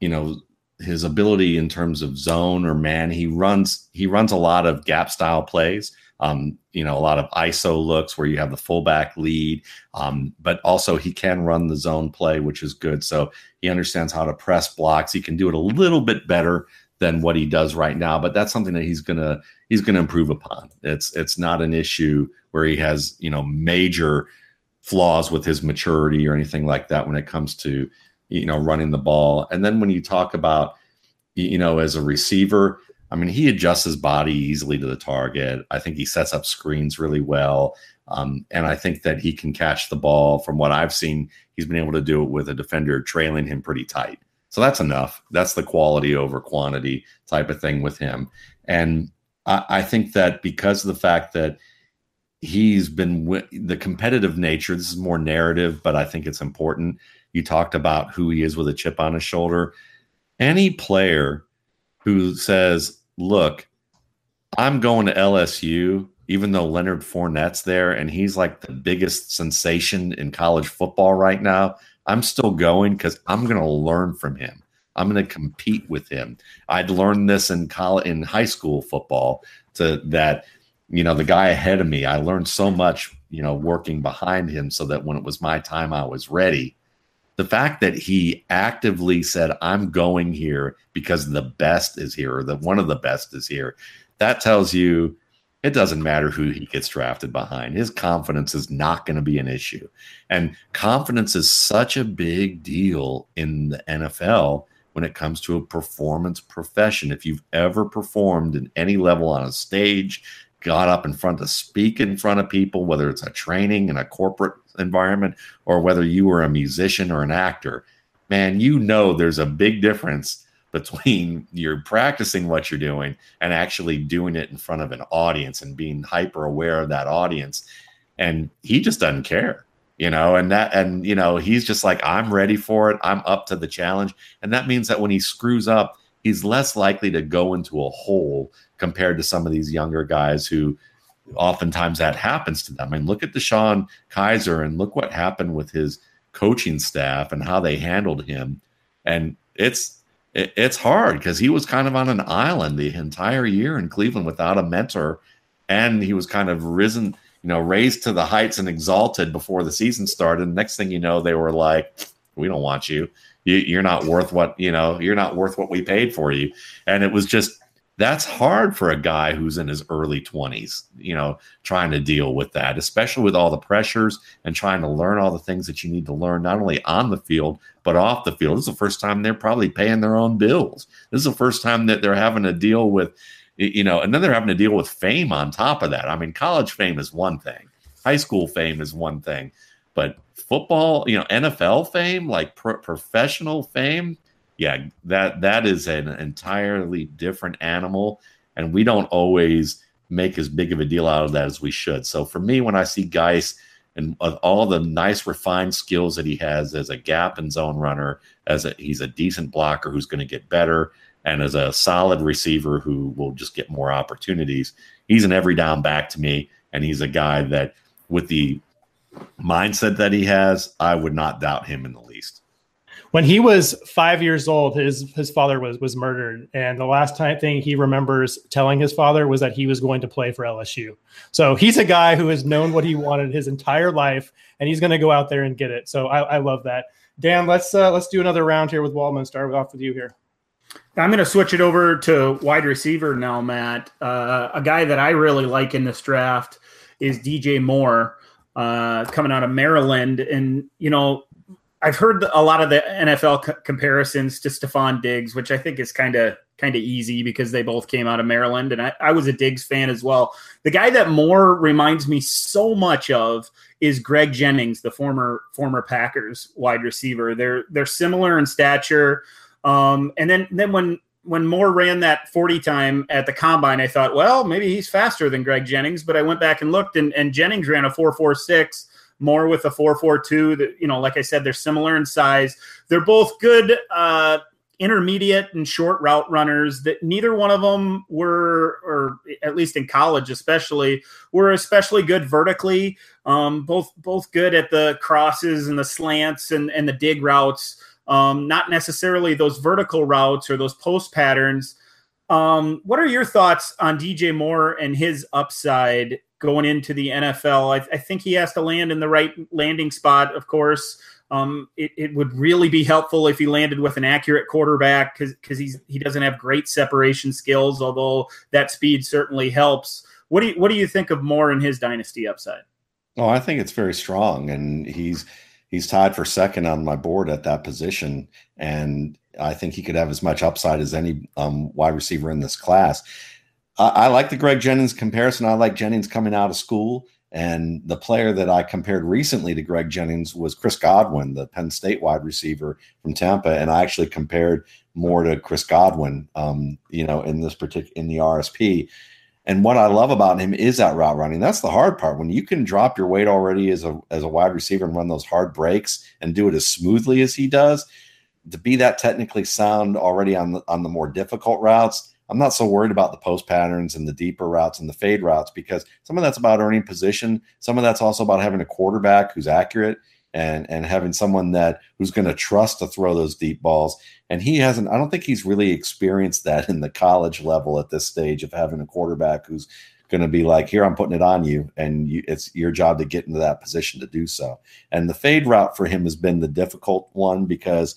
you know, his ability in terms of zone or man, he runs he runs a lot of gap style plays, um, you know, a lot of I S O looks where you have the fullback lead, um, but also he can run the zone play, which is good. So he understands how to press blocks. He can do it a little bit better than what he does right now, but that's something that he's gonna he's gonna improve upon. It's it's not an issue where he has, you know, major flaws with his maturity or anything like that when it comes to, you know, running the ball. And then when you talk about, you know, as a receiver, I mean, he adjusts his body easily to the target. I think he sets up screens really well. Um, and I think that he can catch the ball. From what I've seen, he's been able to do it with a defender trailing him pretty tight. So that's enough. That's the quality over quantity type of thing with him. And I, I think that because of the fact that he's been w- the competitive nature, this is more narrative, but I think it's important. You talked about who he is with a chip on his shoulder. Any player who says, look, I'm going to L S U, even though Leonard Fournette's there and he's like the biggest sensation in college football right now, I'm still going because I'm going to learn from him. I'm going to compete with him. I'd learned this in college, in high school football, to that, you know, the guy ahead of me, I learned so much, you know, working behind him so that when it was my time, I was ready. The fact that he actively said, I'm going here because the best is here, or that one of the best is here, that tells you it doesn't matter who he gets drafted behind. His confidence is not going to be an issue. And confidence is such a big deal in the N F L when it comes to a performance profession. If you've ever performed in any level on a stage, got up in front to speak in front of people, whether it's a training in a corporate environment or whether you were a musician or an actor, man, you know, there's a big difference between you're practicing what you're doing and actually doing it in front of an audience and being hyper aware of that audience. And he just doesn't care, you know, and that, and, you know, he's just like, I'm ready for it. I'm up to the challenge. And that means that when he screws up, he's less likely to go into a hole compared to some of these younger guys who oftentimes that happens to them. And look at Deshaun Kaiser and look what happened with his coaching staff and how they handled him. And it's it, it's hard because he was kind of on an island the entire year in Cleveland without a mentor. And he was kind of risen, you know, raised to the heights and exalted before the season started. And next thing you know, they were like, we don't want you. You, you're not worth what, you know, you're not worth what we paid for you. And it was just, that's hard for a guy who's in his early twenties, you know, trying to deal with that, especially with all the pressures and trying to learn all the things that you need to learn, not only on the field, but off the field. This is the first time they're probably paying their own bills. This is the first time that they're having to deal with, you know, and then they're having to deal with fame on top of that. I mean, college fame is one thing. High school fame is one thing. But football, you know, N F L fame, like pro- professional fame, yeah, that that is an entirely different animal. And we don't always make as big of a deal out of that as we should. So for me, when I see Guice and all the nice refined skills that he has as a gap and zone runner, as a, he's a decent blocker who's going to get better, and as a solid receiver who will just get more opportunities, he's an every down back to me. And he's a guy that with the mindset that he has, I would not doubt him in the least. When he was five years old, his his father was was murdered, and the last time thing he remembers telling his father was that he was going to play for L S U. So he's a guy who has known what he wanted his entire life, and he's going to go out there and get it. So I, I love that. Dan, let's uh, let's do another round here with Waldman. Start off with you here. I'm going to switch it over to wide receiver now, Matt. Uh, a guy that I really like in this draft is D J Moore, uh, coming out of Maryland, and you know, I've heard a lot of the N F L co- comparisons to Stephon Diggs, which I think is kind of kind of easy because they both came out of Maryland, and I, I was a Diggs fan as well. The guy that Moore reminds me so much of is Greg Jennings, the former former Packers wide receiver. They're they're similar in stature, um, and then then when when Moore ran that forty time at the Combine, I thought, well, maybe he's faster than Greg Jennings, but I went back and looked, and, and Jennings ran a four four six. Moore with a four four two. That, you know, like I said, they're similar in size. They're both good uh, intermediate and short route runners. That neither one of them were, or at least in college especially, were especially good vertically. Um, both both good at the crosses and the slants and, and the dig routes. Um, not necessarily those vertical routes or those post patterns. Um, what are your thoughts on D J Moore and his upside going into the N F L? I, th- I think he has to land in the right landing spot, of course. Um, it, it would really be helpful if he landed with an accurate quarterback because he's he doesn't have great separation skills, although that speed certainly helps. What do you, what do you think of Moore and his dynasty upside? Oh, I think it's very strong, and he's he's tied for second on my board at that position, and I think he could have as much upside as any um, wide receiver in this class. I like the Greg Jennings comparison. I like Jennings coming out of school, and the player that I compared recently to Greg Jennings was Chris Godwin, the Penn State wide receiver from Tampa, and I actually compared more to Chris Godwin, um, you know, in this particular in the R S P. And what I love about him is that route running. That's the hard part. When you can drop your weight already as a as a wide receiver and run those hard breaks and do it as smoothly as he does, to be that technically sound already on the, on the more difficult routes. I'm not so worried about the post patterns and the deeper routes and the fade routes because some of that's about earning position. Some of that's also about having a quarterback who's accurate and, and having someone that who's going to trust to throw those deep balls. And he hasn't, I don't think he's really experienced that in the college level at this stage of having a quarterback who's going to be like, here, I'm putting it on you. And you, it's your job to get into that position to do so. And the fade route for him has been the difficult one because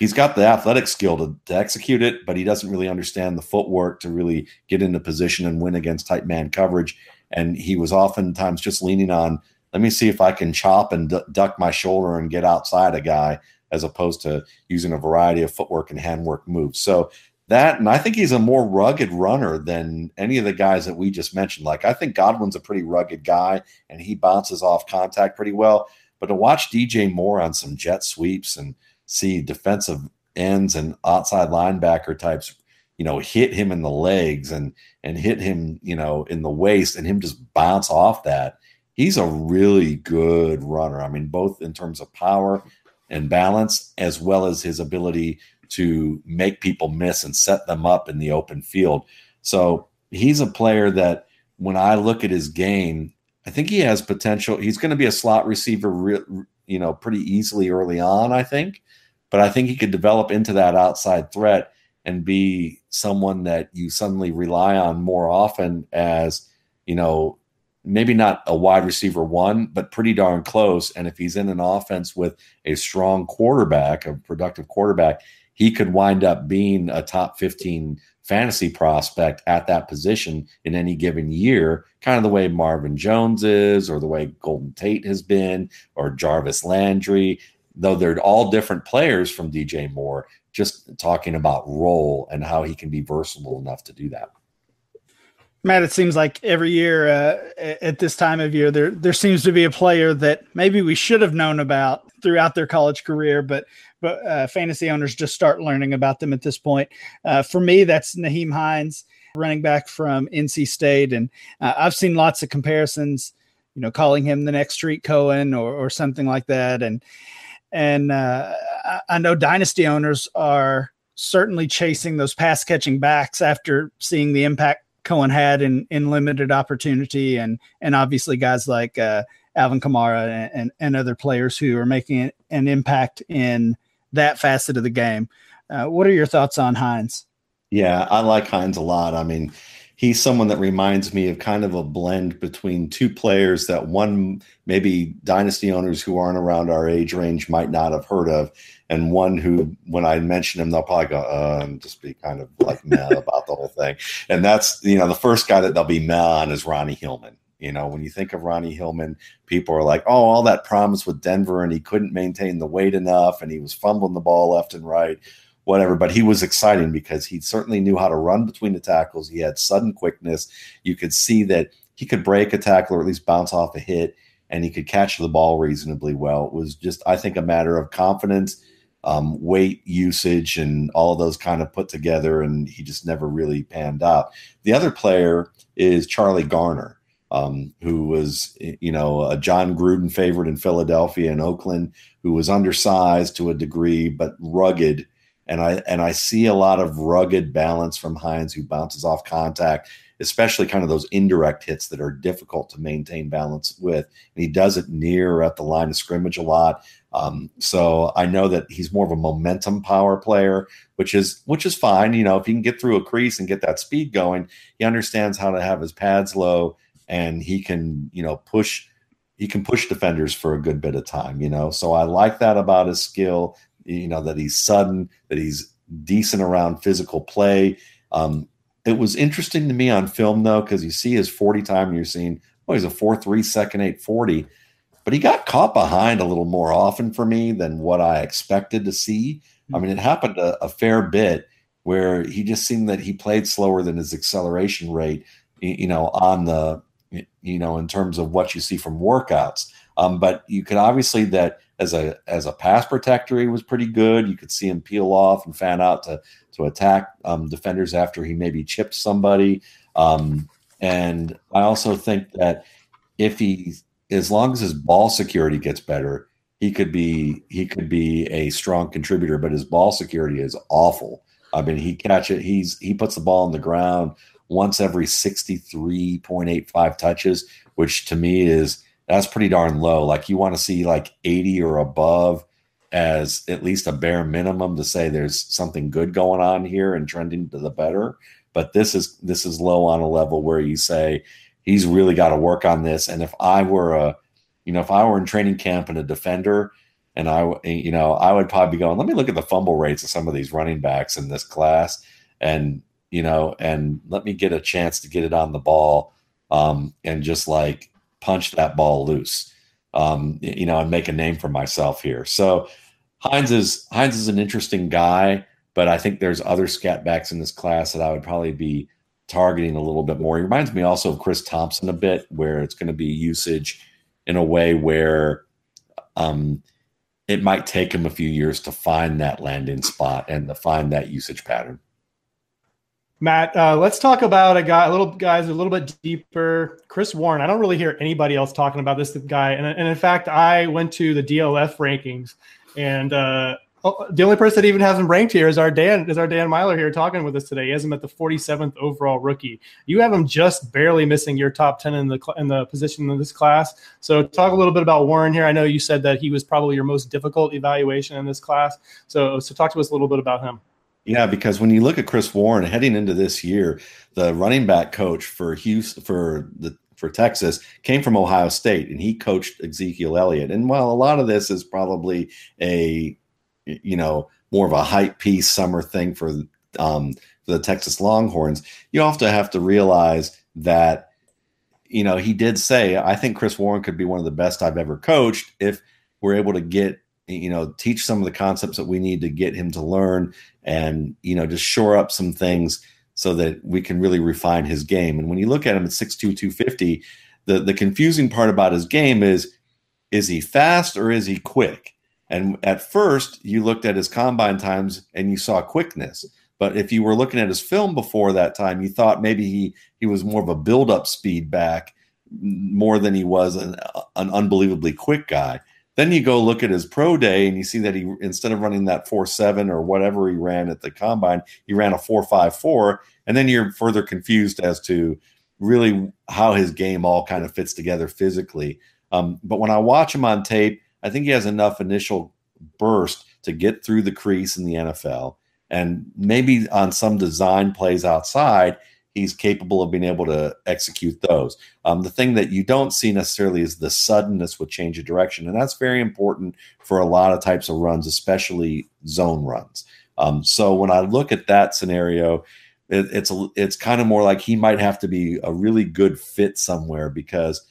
he's got the athletic skill to, to execute it, but he doesn't really understand the footwork to really get into position and win against tight man coverage. And he was oftentimes just leaning on, let me see if I can chop and d- duck my shoulder and get outside a guy, as opposed to using a variety of footwork and handwork moves. So that, and I think he's a more rugged runner than any of the guys that we just mentioned. Like I think Godwin's a pretty rugged guy and he bounces off contact pretty well, but to watch D J Moore on some jet sweeps and see defensive ends and outside linebacker types, you know, hit him in the legs and and hit him, you know, in the waist and him just bounce off that. He's a really good runner. I mean, both in terms of power and balance, as well as his ability to make people miss and set them up in the open field. So he's a player that when I look at his game, I think he has potential. He's going to be a slot receiver, re- you know, pretty easily early on, I think. But I think he could develop into that outside threat and be someone that you suddenly rely on more often as, you know, maybe not a wide receiver one, but pretty darn close. And if he's in an offense with a strong quarterback, a productive quarterback, he could wind up being a top fifteen fantasy prospect at that position in any given year, kind of the way Marvin Jones is or the way Golden Tate has been or Jarvis Landry. Though they're all different players from D J Moore, just talking about role and how he can be versatile enough to do that. Matt, it seems like every year uh, at this time of year, there there seems to be a player that maybe we should have known about throughout their college career, but but uh, fantasy owners just start learning about them at this point. Uh, for me, that's Nyheim Hines, running back from N C State, and uh, I've seen lots of comparisons, you know, calling him the next Street Cohen or or something like that, and and uh, I know dynasty owners are certainly chasing those pass catching backs after seeing the impact Cohen had in, in limited opportunity, and and obviously guys like uh, Alvin Kamara and, and, and other players who are making an impact in that facet of the game. Uh, what are your thoughts on Hines? Yeah, I like Hines a lot. I mean, he's someone that reminds me of kind of a blend between two players that one maybe dynasty owners who aren't around our age range might not have heard of, and one who, when I mention him, they'll probably go, uh, and just be kind of like mad about the whole thing. And that's, you know, the first guy that they'll be mad on is Ronnie Hillman. You know, when you think of Ronnie Hillman, people are like, oh, all that promise with Denver, and he couldn't maintain the weight enough, and he was fumbling the ball left and right, whatever. But he was exciting because he certainly knew how to run between the tackles. He had sudden quickness. You could see that he could break a tackle or at least bounce off a hit, and he could catch the ball reasonably well. It was just, I think, a matter of confidence, um, weight usage, and all of those kind of put together, and he just never really panned out. The other player is Charlie Garner, um, who was, you know, a John Gruden favorite in Philadelphia and Oakland, who was undersized to a degree but rugged. And I and I see a lot of rugged balance from Hines, who bounces off contact, especially kind of those indirect hits that are difficult to maintain balance with. And he does it near or at the line of scrimmage a lot. Um, so I know that he's more of a momentum power player, which is which is fine. You know, if he can get through a crease and get that speed going, he understands how to have his pads low, and he can, you know, push. He can push defenders for a good bit of time. You know, so I like that about his skill. You know, that he's sudden, that he's decent around physical play. Um, it was interesting to me on film, though, because you see his forty time and you're seeing, oh, he's a four three, second eight forty. But he got caught behind a little more often for me than what I expected to see. Mm-hmm. I mean, it happened a, a fair bit where he just seemed that he played slower than his acceleration rate, you know, on the, you know, in terms of what you see from workouts. Um, but you could obviously that as a as a pass protector, he was pretty good. You could see him peel off and fan out to to attack um, defenders after he maybe chipped somebody. Um, and I also think that if he, as long as his ball security gets better, he could be he could be a strong contributor. But his ball security is awful. I mean, he catch it. He's he puts the ball on the ground once every sixty-three point eight five touches, which to me is. That's pretty darn low. Like you want to see like eighty or above as at least a bare minimum to say there's something good going on here and trending to the better. But this is this is low on a level where you say he's really got to work on this. And if I were a, you know, if I were in training camp and a defender, and I, you know, I would probably be going, let me look at the fumble rates of some of these running backs in this class, and you know, and let me get a chance to get it on the ball, um, and just like. Punch that ball loose, um, you know, and make a name for myself here. So Hines is Hines is an interesting guy, but I think there's other scat backs in this class that I would probably be targeting a little bit more. He reminds me also of Chris Thompson a bit, where it's going to be usage in a way where um, it might take him a few years to find that landing spot and to find that usage pattern. Matt, uh, let's talk about a guy, a little guys, a little bit deeper. Chris Warren. I don't really hear anybody else talking about this guy. And, and in fact, I went to the D L F rankings, and uh, the only person that even has him ranked here is our Dan, is our Dan Meylor here talking with us today. He has him at the forty-seventh overall rookie. You have him just barely missing your top ten in the in the position in this class. So talk a little bit about Warren here. I know you said that he was probably your most difficult evaluation in this class. So so talk to us a little bit about him. Yeah, because when you look at Chris Warren heading into this year, the running back coach for Houston, for the for Texas came from Ohio State, and he coached Ezekiel Elliott. And while a lot of this is probably a, you know, more of a hype piece summer thing for um, the Texas Longhorns, you also have to realize that, you know, he did say, I think Chris Warren could be one of the best I've ever coached if we're able to get, you know, teach some of the concepts that we need to get him to learn, and, you know, just shore up some things so that we can really refine his game. And when you look at him at six two, two fifty, the, the confusing part about his game is, is he fast or is he quick? And at first, you looked at his combine times and you saw quickness. But if you were looking at his film before that time, you thought maybe he, he was more of a build-up speed back more than he was an, an unbelievably quick guy. Then you go look at his pro day and you see that he, instead of running that four seven or whatever he ran at the combine, he ran a four five four. And then you're further confused as to really how his game all kind of fits together physically. Um, but when I watch him on tape, I think he has enough initial burst to get through the crease in the N F L. And maybe on some design plays outside, he's capable of being able to execute those. Um, the thing that you don't see necessarily is the suddenness with change of direction. And that's very important for a lot of types of runs, especially zone runs. Um, so when I look at that scenario, it, it's, a, it's kind of more like he might have to be a really good fit somewhere because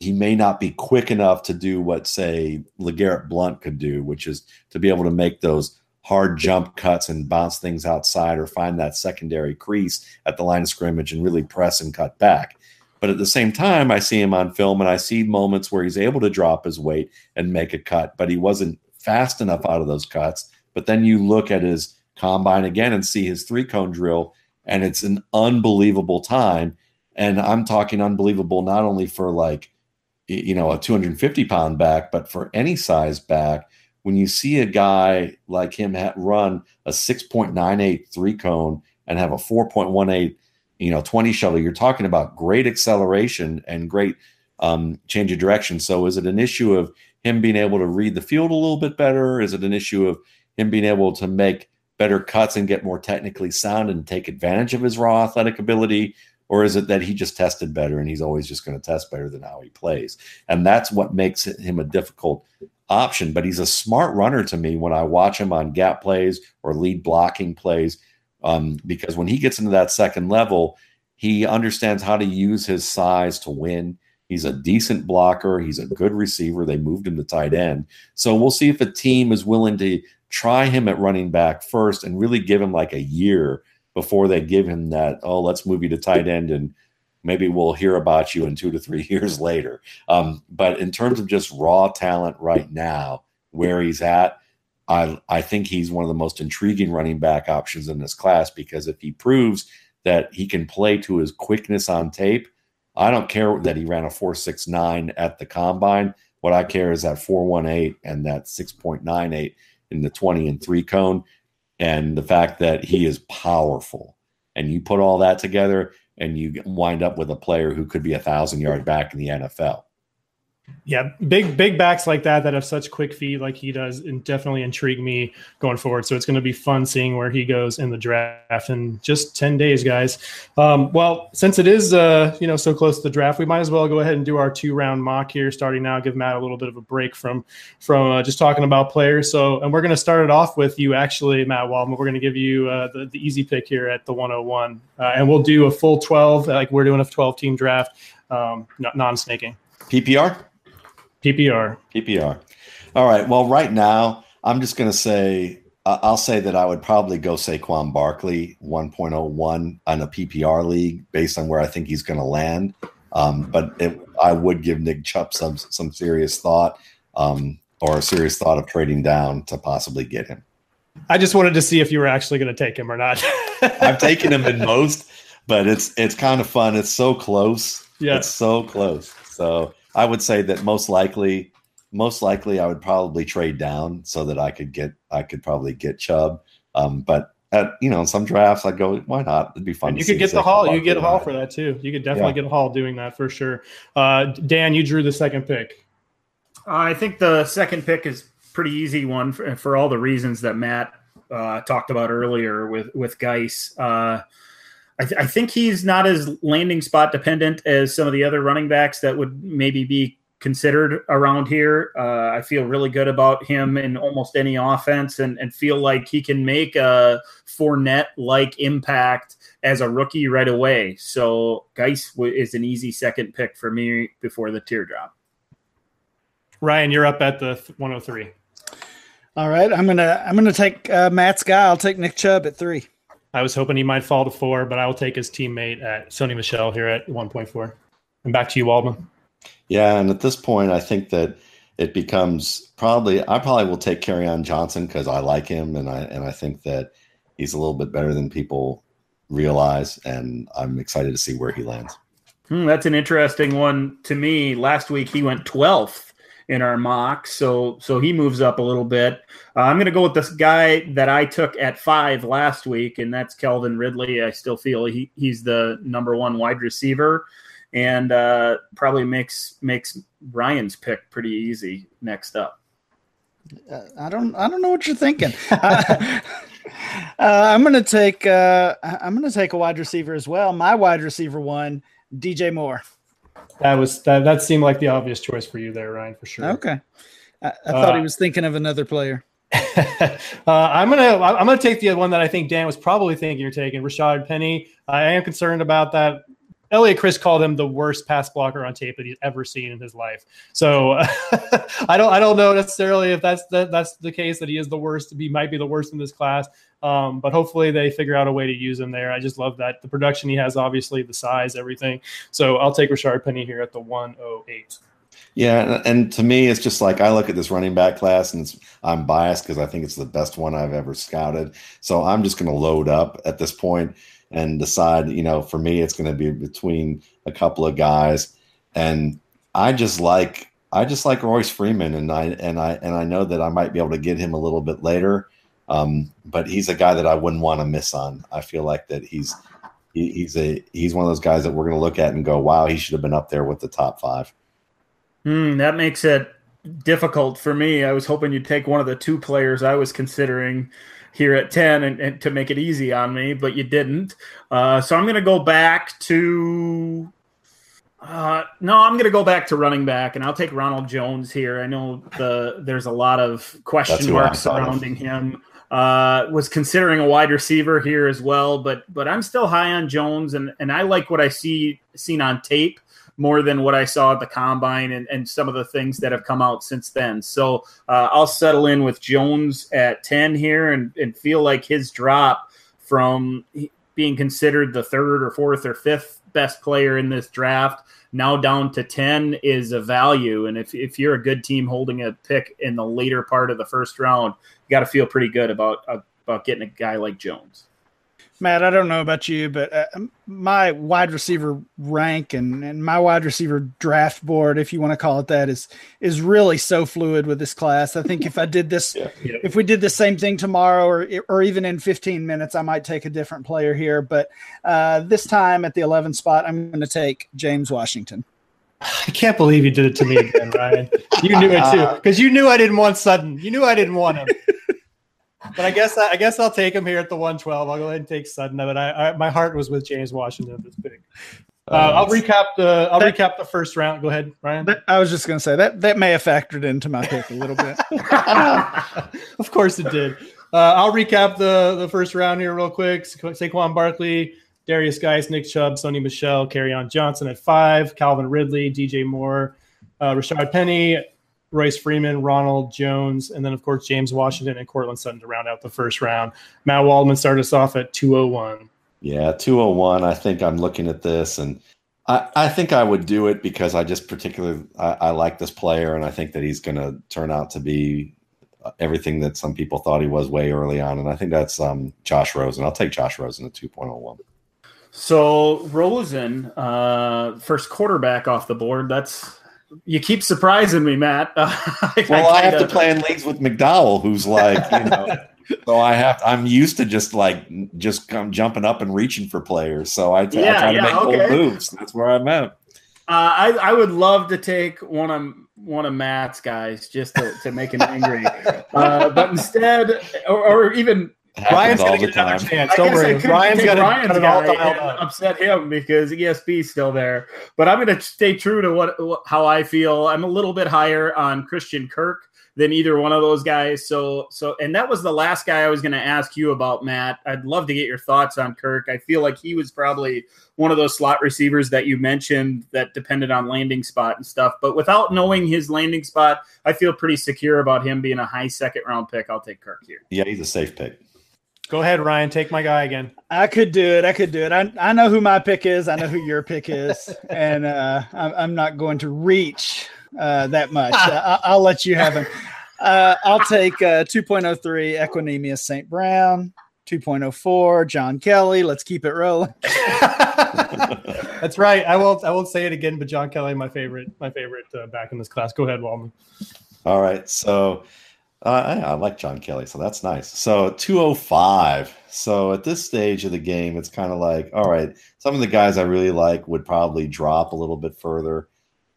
he may not be quick enough to do what, say, LeGarrette Blount could do, which is to be able to make those hard jump cuts and bounce things outside or find that secondary crease at the line of scrimmage and really press and cut back. But at the same time, I see him on film and I see moments where he's able to drop his weight and make a cut, but he wasn't fast enough out of those cuts. But then you look at his combine again and see his three cone drill, and it's an unbelievable time. And I'm talking unbelievable not only for like, you know, a two hundred fifty pound back, but for any size back, when you see a guy like him run a six point nine eight three cone and have a four point one eight, you know, twenty shuttle, you're talking about great acceleration and great um, change of direction. So is it an issue of him being able to read the field a little bit better? Is it an issue of him being able to make better cuts and get more technically sound and take advantage of his raw athletic ability? Or is it that he just tested better and he's always just going to test better than how he plays? And that's what makes him a difficult option. But he's a smart runner to me when I watch him on gap plays or lead blocking plays, um, because when he gets into that second level, he understands how to use his size to win. He's a decent blocker. He's a good receiver. They moved him to tight end. So we'll see if a team is willing to try him at running back first and really give him like a year before they give him that, oh, let's move you to tight end and maybe we'll hear about you in two to three years later. Um, but in terms of just raw talent right now, where he's at, I, I think he's one of the most intriguing running back options in this class, because if he proves that he can play to his quickness on tape, I don't care that he ran a four six nine at the combine. What I care is that four one eight and that six point nine eight in the twenty and three cone. And the fact that he is powerful, and you put all that together and you wind up with a player who could be a thousand yard back in the N F L. Yeah. Big, big backs like that, that have such quick feet like he does, and definitely intrigue me going forward. So it's going to be fun seeing where he goes in the draft in just ten days, guys. Um, well, since it is, uh, you know, so close to the draft, we might as well go ahead and do our two round mock here starting now, give Matt a little bit of a break from, from uh, just talking about players. So, and we're going to start it off with you actually, Matt Waldman. We're going to give you uh, the, the easy pick here at the one oh one, uh, and we'll do a full twelve. Like we're doing a twelve team draft, um, non-snaking. P P R? P P R. P P R. All right. Well, right now, I'm just going to say, uh, I'll say that I would probably go Saquon Barkley one point oh one on a P P R league based on where I think he's going to land. Um, but it, I would give Nick Chubb some some serious thought, um, or a serious thought of trading down to possibly get him. I just wanted to see if you were actually going to take him or not. I've taken him in most, but it's it's kind of fun. It's so close. Yeah. It's so close. So I would say that most likely, most likely, I would probably trade down so that I could get, I could probably get Chubb. Um, but at, you know, in some drafts, I'd go, why not? It'd be fun. And you to could get the haul. You get a haul for that too. You could definitely yeah. get a haul doing that for sure. Uh, Dan, you drew the second pick. Uh, I think the second pick is pretty easy one for, for all the reasons that Matt uh, talked about earlier with with Guice. Uh, I, th- I think he's not as landing spot dependent as some of the other running backs that would maybe be considered around here. Uh, I feel really good about him in almost any offense, and, and feel like he can make a Fournette-like impact as a rookie right away. So Guice w- is an easy second pick for me before the teardrop. Ryan, you're up at the one oh three. All right, I'm gonna I'm gonna take uh, Matt's guy. I'll take Nick Chubb at three. I was hoping he might fall to four, but I will take his teammate at Sony Michel here at one point four. And back to you, Waldman. Yeah, and at this point, I think that it becomes probably – I probably will take Kerryon Johnson because I like him, and I and I think that he's a little bit better than people realize, and I'm excited to see where he lands. Hmm, that's an interesting one to me. Last week he went twelfth in our mock, so so he moves up a little bit. Uh, I'm going to go with this guy that I took at five last week, and that's Calvin Ridley. I still feel he, he's the number one wide receiver, and uh, probably makes makes Ryan's pick pretty easy next up. Uh, I don't I don't know what you're thinking. uh, I'm going to take uh, I'm going to take a wide receiver as well. My wide receiver one. D J Moore. That was that, that seemed like the obvious choice for you there, Ryan, for sure. Okay, I, I uh, thought he was thinking of another player. uh, I'm gonna I'm gonna take the one that I think Dan was probably thinking you're taking, Rashad Penny. I am concerned about that. Elliot Chris called him the worst pass blocker on tape that he's ever seen in his life. So uh, I don't I don't know necessarily if that's the, that's the case that he is the worst. He might be the worst in this class. Um, but hopefully they figure out a way to use him there. I just love that. The production he has, obviously, the size, everything. So I'll take Rashard Penny here at the one oh eight. Yeah, and to me, it's just like I look at this running back class, and it's, I'm biased because I think it's the best one I've ever scouted. So I'm just going to load up at this point and decide, you know, for me, it's going to be between a couple of guys. And I just like I just like Royce Freeman, and I, and I, and I know that I might be able to get him a little bit later. Um, but he's a guy that I wouldn't want to miss on. I feel like that he's he, he's a he's one of those guys that we're going to look at and go, wow, he should have been up there with the top five. Mm, that makes it difficult for me. I was hoping you'd take one of the two players I was considering here at ten and, and to make it easy on me, but you didn't. Uh, so I'm going to go back to uh, – no, I'm going to go back to running back, and I'll take Ronald Jones here. I know the there's a lot of question marks surrounding him. Uh, was considering a wide receiver here as well, but but I'm still high on Jones, and, and I like what I see seen on tape more than what I saw at the Combine and, and some of the things that have come out since then. So uh, I'll settle in with Jones at ten here and, and feel like his drop from being considered the third or fourth or fifth best player in this draft now down to ten is a value. And if, if you're a good team holding a pick in the later part of the first round, you got to feel pretty good about, about getting a guy like Jones. Matt, I don't know about you, but uh, my wide receiver rank and, and my wide receiver draft board, if you want to call it that, is is really so fluid with this class. I think if I did this, yeah, yeah. if we did the same thing tomorrow or or even in fifteen minutes, I might take a different player here. But uh, this time at the eleventh spot, I'm going to take James Washington. I can't believe you did it to me again, Ryan. You knew it too, because you knew I didn't want Sutton. You knew I didn't want him. But I guess I guess I'll take him here at the one twelve. I'll go ahead and take Sutton. But I, I my heart was with James Washington at this pick. Uh, uh, I'll recap the I'll that, recap the first round. Go ahead, Ryan. That, I was just going to say that that may have factored into my pick a little bit. Of course it did. Uh, I'll recap the, the first round here real quick. Saquon Barkley, Darius Guice, Nick Chubb, Sony Michel, Kerryon Johnson at five, Calvin Ridley, D J Moore, uh, Rashard Penny, Royce Freeman, Ronald Jones, and then, of course, James Washington and Cortland Sutton to round out the first round. Matt Waldman started us off at two oh one. Yeah, two oh one. I think I'm looking at this, and I, I think I would do it because I just particularly I, I like this player, and I think that he's going to turn out to be everything that some people thought he was way early on, and I think that's um, Josh Rosen. I'll take Josh Rosen at two point oh one. So Rosen, uh, first quarterback off the board, that's – you keep surprising me, Matt. Uh, I, well, I, I have to play in leagues with McDowell, who's like, you know, so I have. I'm used to just like just come jumping up and reaching for players. So I, yeah, I try yeah, to make okay. bold moves. That's where I'm at. Uh, I, I would love to take one of one of Matt's guys just to, to make him angry, uh, but instead, or, or even. Ryan's going to get another chance. Don't worry. Ryan's got an all-time upset him because E S P's still there. But I'm going to stay true to what how I feel. I'm a little bit higher on Christian Kirk than either one of those guys. So so and that was the last guy I was going to ask you about, Matt. I'd love to get your thoughts on Kirk. I feel like he was probably one of those slot receivers that you mentioned that depended on landing spot and stuff. But without knowing his landing spot, I feel pretty secure about him being a high second round pick. I'll take Kirk here. Yeah, he's a safe pick. Go ahead, Ryan. Take my guy again. I could do it. I could do it. I, I know who my pick is. I know who your pick is. And uh, I'm, I'm not going to reach uh, that much. I, I'll let you have him. Uh, I'll take uh, two point oh three, Equanimeous Saint Brown. two point oh four, John Kelly. Let's keep it rolling. That's right. I won't. I won't say it again. But John Kelly, my favorite, my favorite uh, back in this class. Go ahead, Waldman. All right. So uh, I, I like John Kelly. So that's nice. So two oh five. So at this stage of the game, it's kind of like, all right, some of the guys I really like would probably drop a little bit further.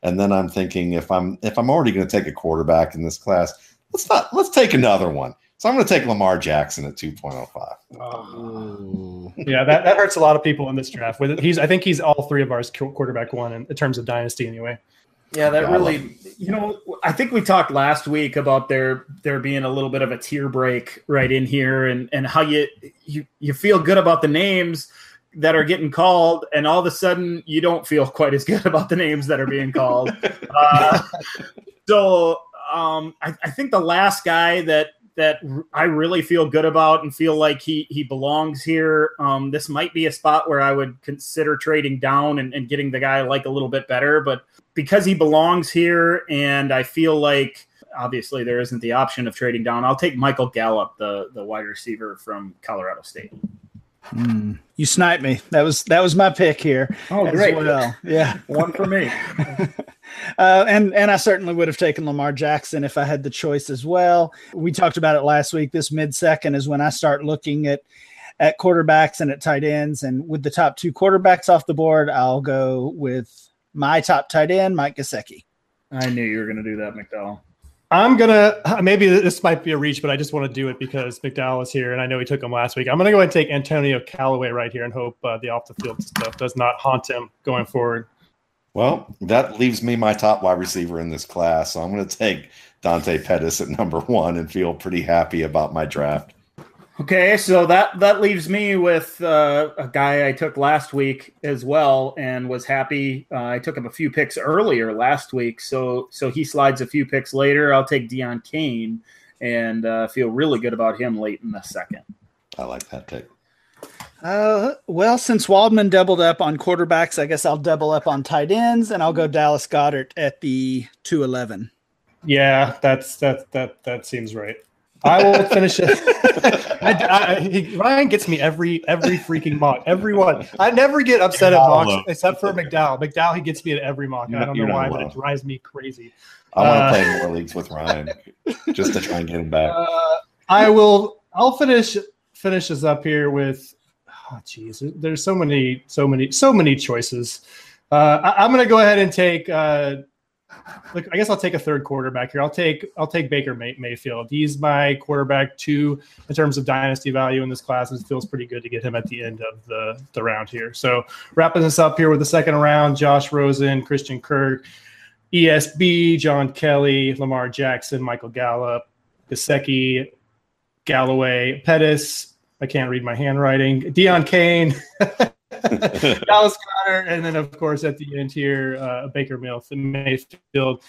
And then I'm thinking, if I'm if I'm already going to take a quarterback in this class, let's not let's take another one. So I'm going to take Lamar Jackson at two point oh five. Oh. Yeah, that, that hurts a lot of people in this draft. With he's, I think he's all three of ours quarterback one in, in terms of dynasty anyway. Yeah, that God, really – you know, I think we talked last week about there there being a little bit of a tear break right in here and, and how you, you you feel good about the names that are getting called, and all of a sudden you don't feel quite as good about the names that are being called. uh, so um, I, I think the last guy that – that I really feel good about and feel like he, he belongs here. Um, this might be a spot where I would consider trading down and, and getting the guy I like a little bit better, but because he belongs here and I feel like obviously there isn't the option of trading down, I'll take Michael Gallup, the, the wide receiver from Colorado State. Mm, you sniped me. That was, that was my pick here. Oh, great. Well. Yeah. One for me. Uh, and, and I certainly would have taken Lamar Jackson if I had the choice as well. We talked about it last week. This mid-second is when I start looking at, at quarterbacks and at tight ends. And with the top two quarterbacks off the board, I'll go with my top tight end, Mike Gesicki. I knew you were going to do that, McDowell. I'm going to – maybe this might be a reach, but I just want to do it because McDowell is here, and I know he took him last week. I'm going to go ahead and take Antonio Callaway right here and hope uh, the off-the-field stuff does not haunt him going forward. Well, that leaves me my top wide receiver in this class, so I'm going to take Dante Pettis at number one and feel pretty happy about my draft. Okay, so that, that leaves me with uh, a guy I took last week as well and was happy. Uh, I took him a few picks earlier last week, so so he slides a few picks later. I'll take Deion Kane and uh, feel really good about him late in the second. I like that pick. Uh, well, since Waldman doubled up on quarterbacks, I guess I'll double up on tight ends, and I'll go Dallas Goedert at the two eleven. Yeah, that's that that that seems right. I will finish it. I, I, he, Ryan gets me every every freaking mock, every one. I never get upset at mocks alone. Except for McDowell. McDowell, he gets me at every mock. You're I don't know why, alone. But it drives me crazy. I uh, want to play more leagues with Ryan just to try and get him back. Uh, I will. I'll finish finish this up here with. Oh, geez, there's so many, so many, so many choices. Uh, I, I'm going to go ahead and take. Uh, look, I guess I'll take a third quarterback here. I'll take, I'll take Baker May- Mayfield. He's my quarterback two in terms of dynasty value in this class, and it feels pretty good to get him at the end of the the round here. So wrapping this up here with the second round: Josh Rosen, Christian Kirk, E S B, John Kelly, Lamar Jackson, Michael Gallup, Gesicki, Galloway, Pettis. I can't read my handwriting. Deion Kane, Dallas Goedert, and then, of course, at the end here, uh, Baker Mayfield.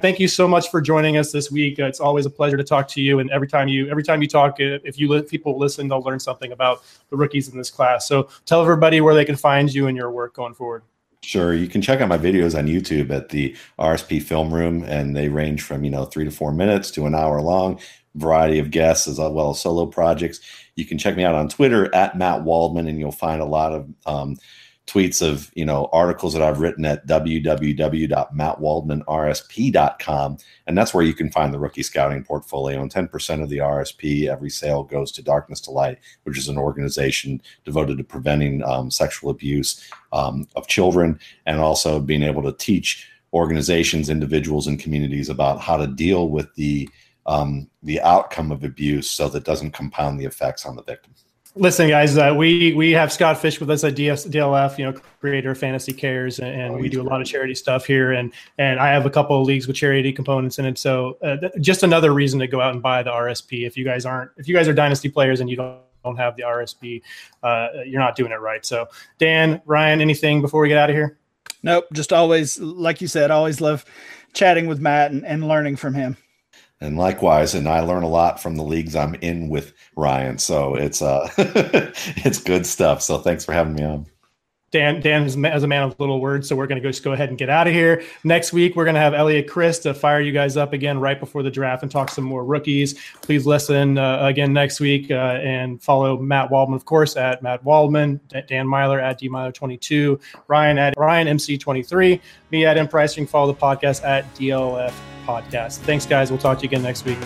Thank you so much for joining us this week. Uh, it's always a pleasure to talk to you. And every time you every time you talk, if you let people listen, they'll learn something about the rookies in this class. So tell everybody where they can find you and your work going forward. Sure. You can check out my videos on YouTube at the R S P Film Room, and they range from, you know, three to four minutes to an hour long. Variety of guests as well as solo projects. You can check me out on Twitter at Matt Waldman, and you'll find a lot of um, tweets of, you know, articles that I've written at w w w dot matt waldman r s p dot com, and that's where you can find the rookie scouting portfolio. And ten percent of the R S P every sale goes to Darkness to Light, which is an organization devoted to preventing um, sexual abuse um, of children, and also being able to teach organizations, individuals, and communities about how to deal with the Um, the outcome of abuse so that doesn't compound the effects on the victim. Listen, guys, uh, we we have Scott Fish with us at D L F, you know, creator of Fantasy Cares, and, and oh, we do a lot of charity stuff here. And and I have a couple of leagues with charity components in it, so uh, th- just another reason to go out and buy the R S P. If you guys aren't, if you guys are dynasty players and you don't don't have the R S P, uh, you're not doing it right. So, Dan, Ryan, anything before we get out of here? Nope, just always, like you said, always love chatting with Matt and, and learning from him. And likewise, and I learn a lot from the leagues I'm in with Ryan. So it's uh, it's good stuff. So thanks for having me on. Dan, Dan is a man of little words, so we're going to go, just go ahead and get out of here. Next week, we're going to have Elliot Christ to fire you guys up again right before the draft and talk some more rookies. Please listen uh, again next week uh, and follow Matt Waldman, of course, at Matt Waldman, Dan Meylor at D Meylor twenty-two, Ryan at Ryan M C twenty-three, me at M Price. You can follow the podcast at D L F Podcast. Thanks, guys. We'll talk to you again next week.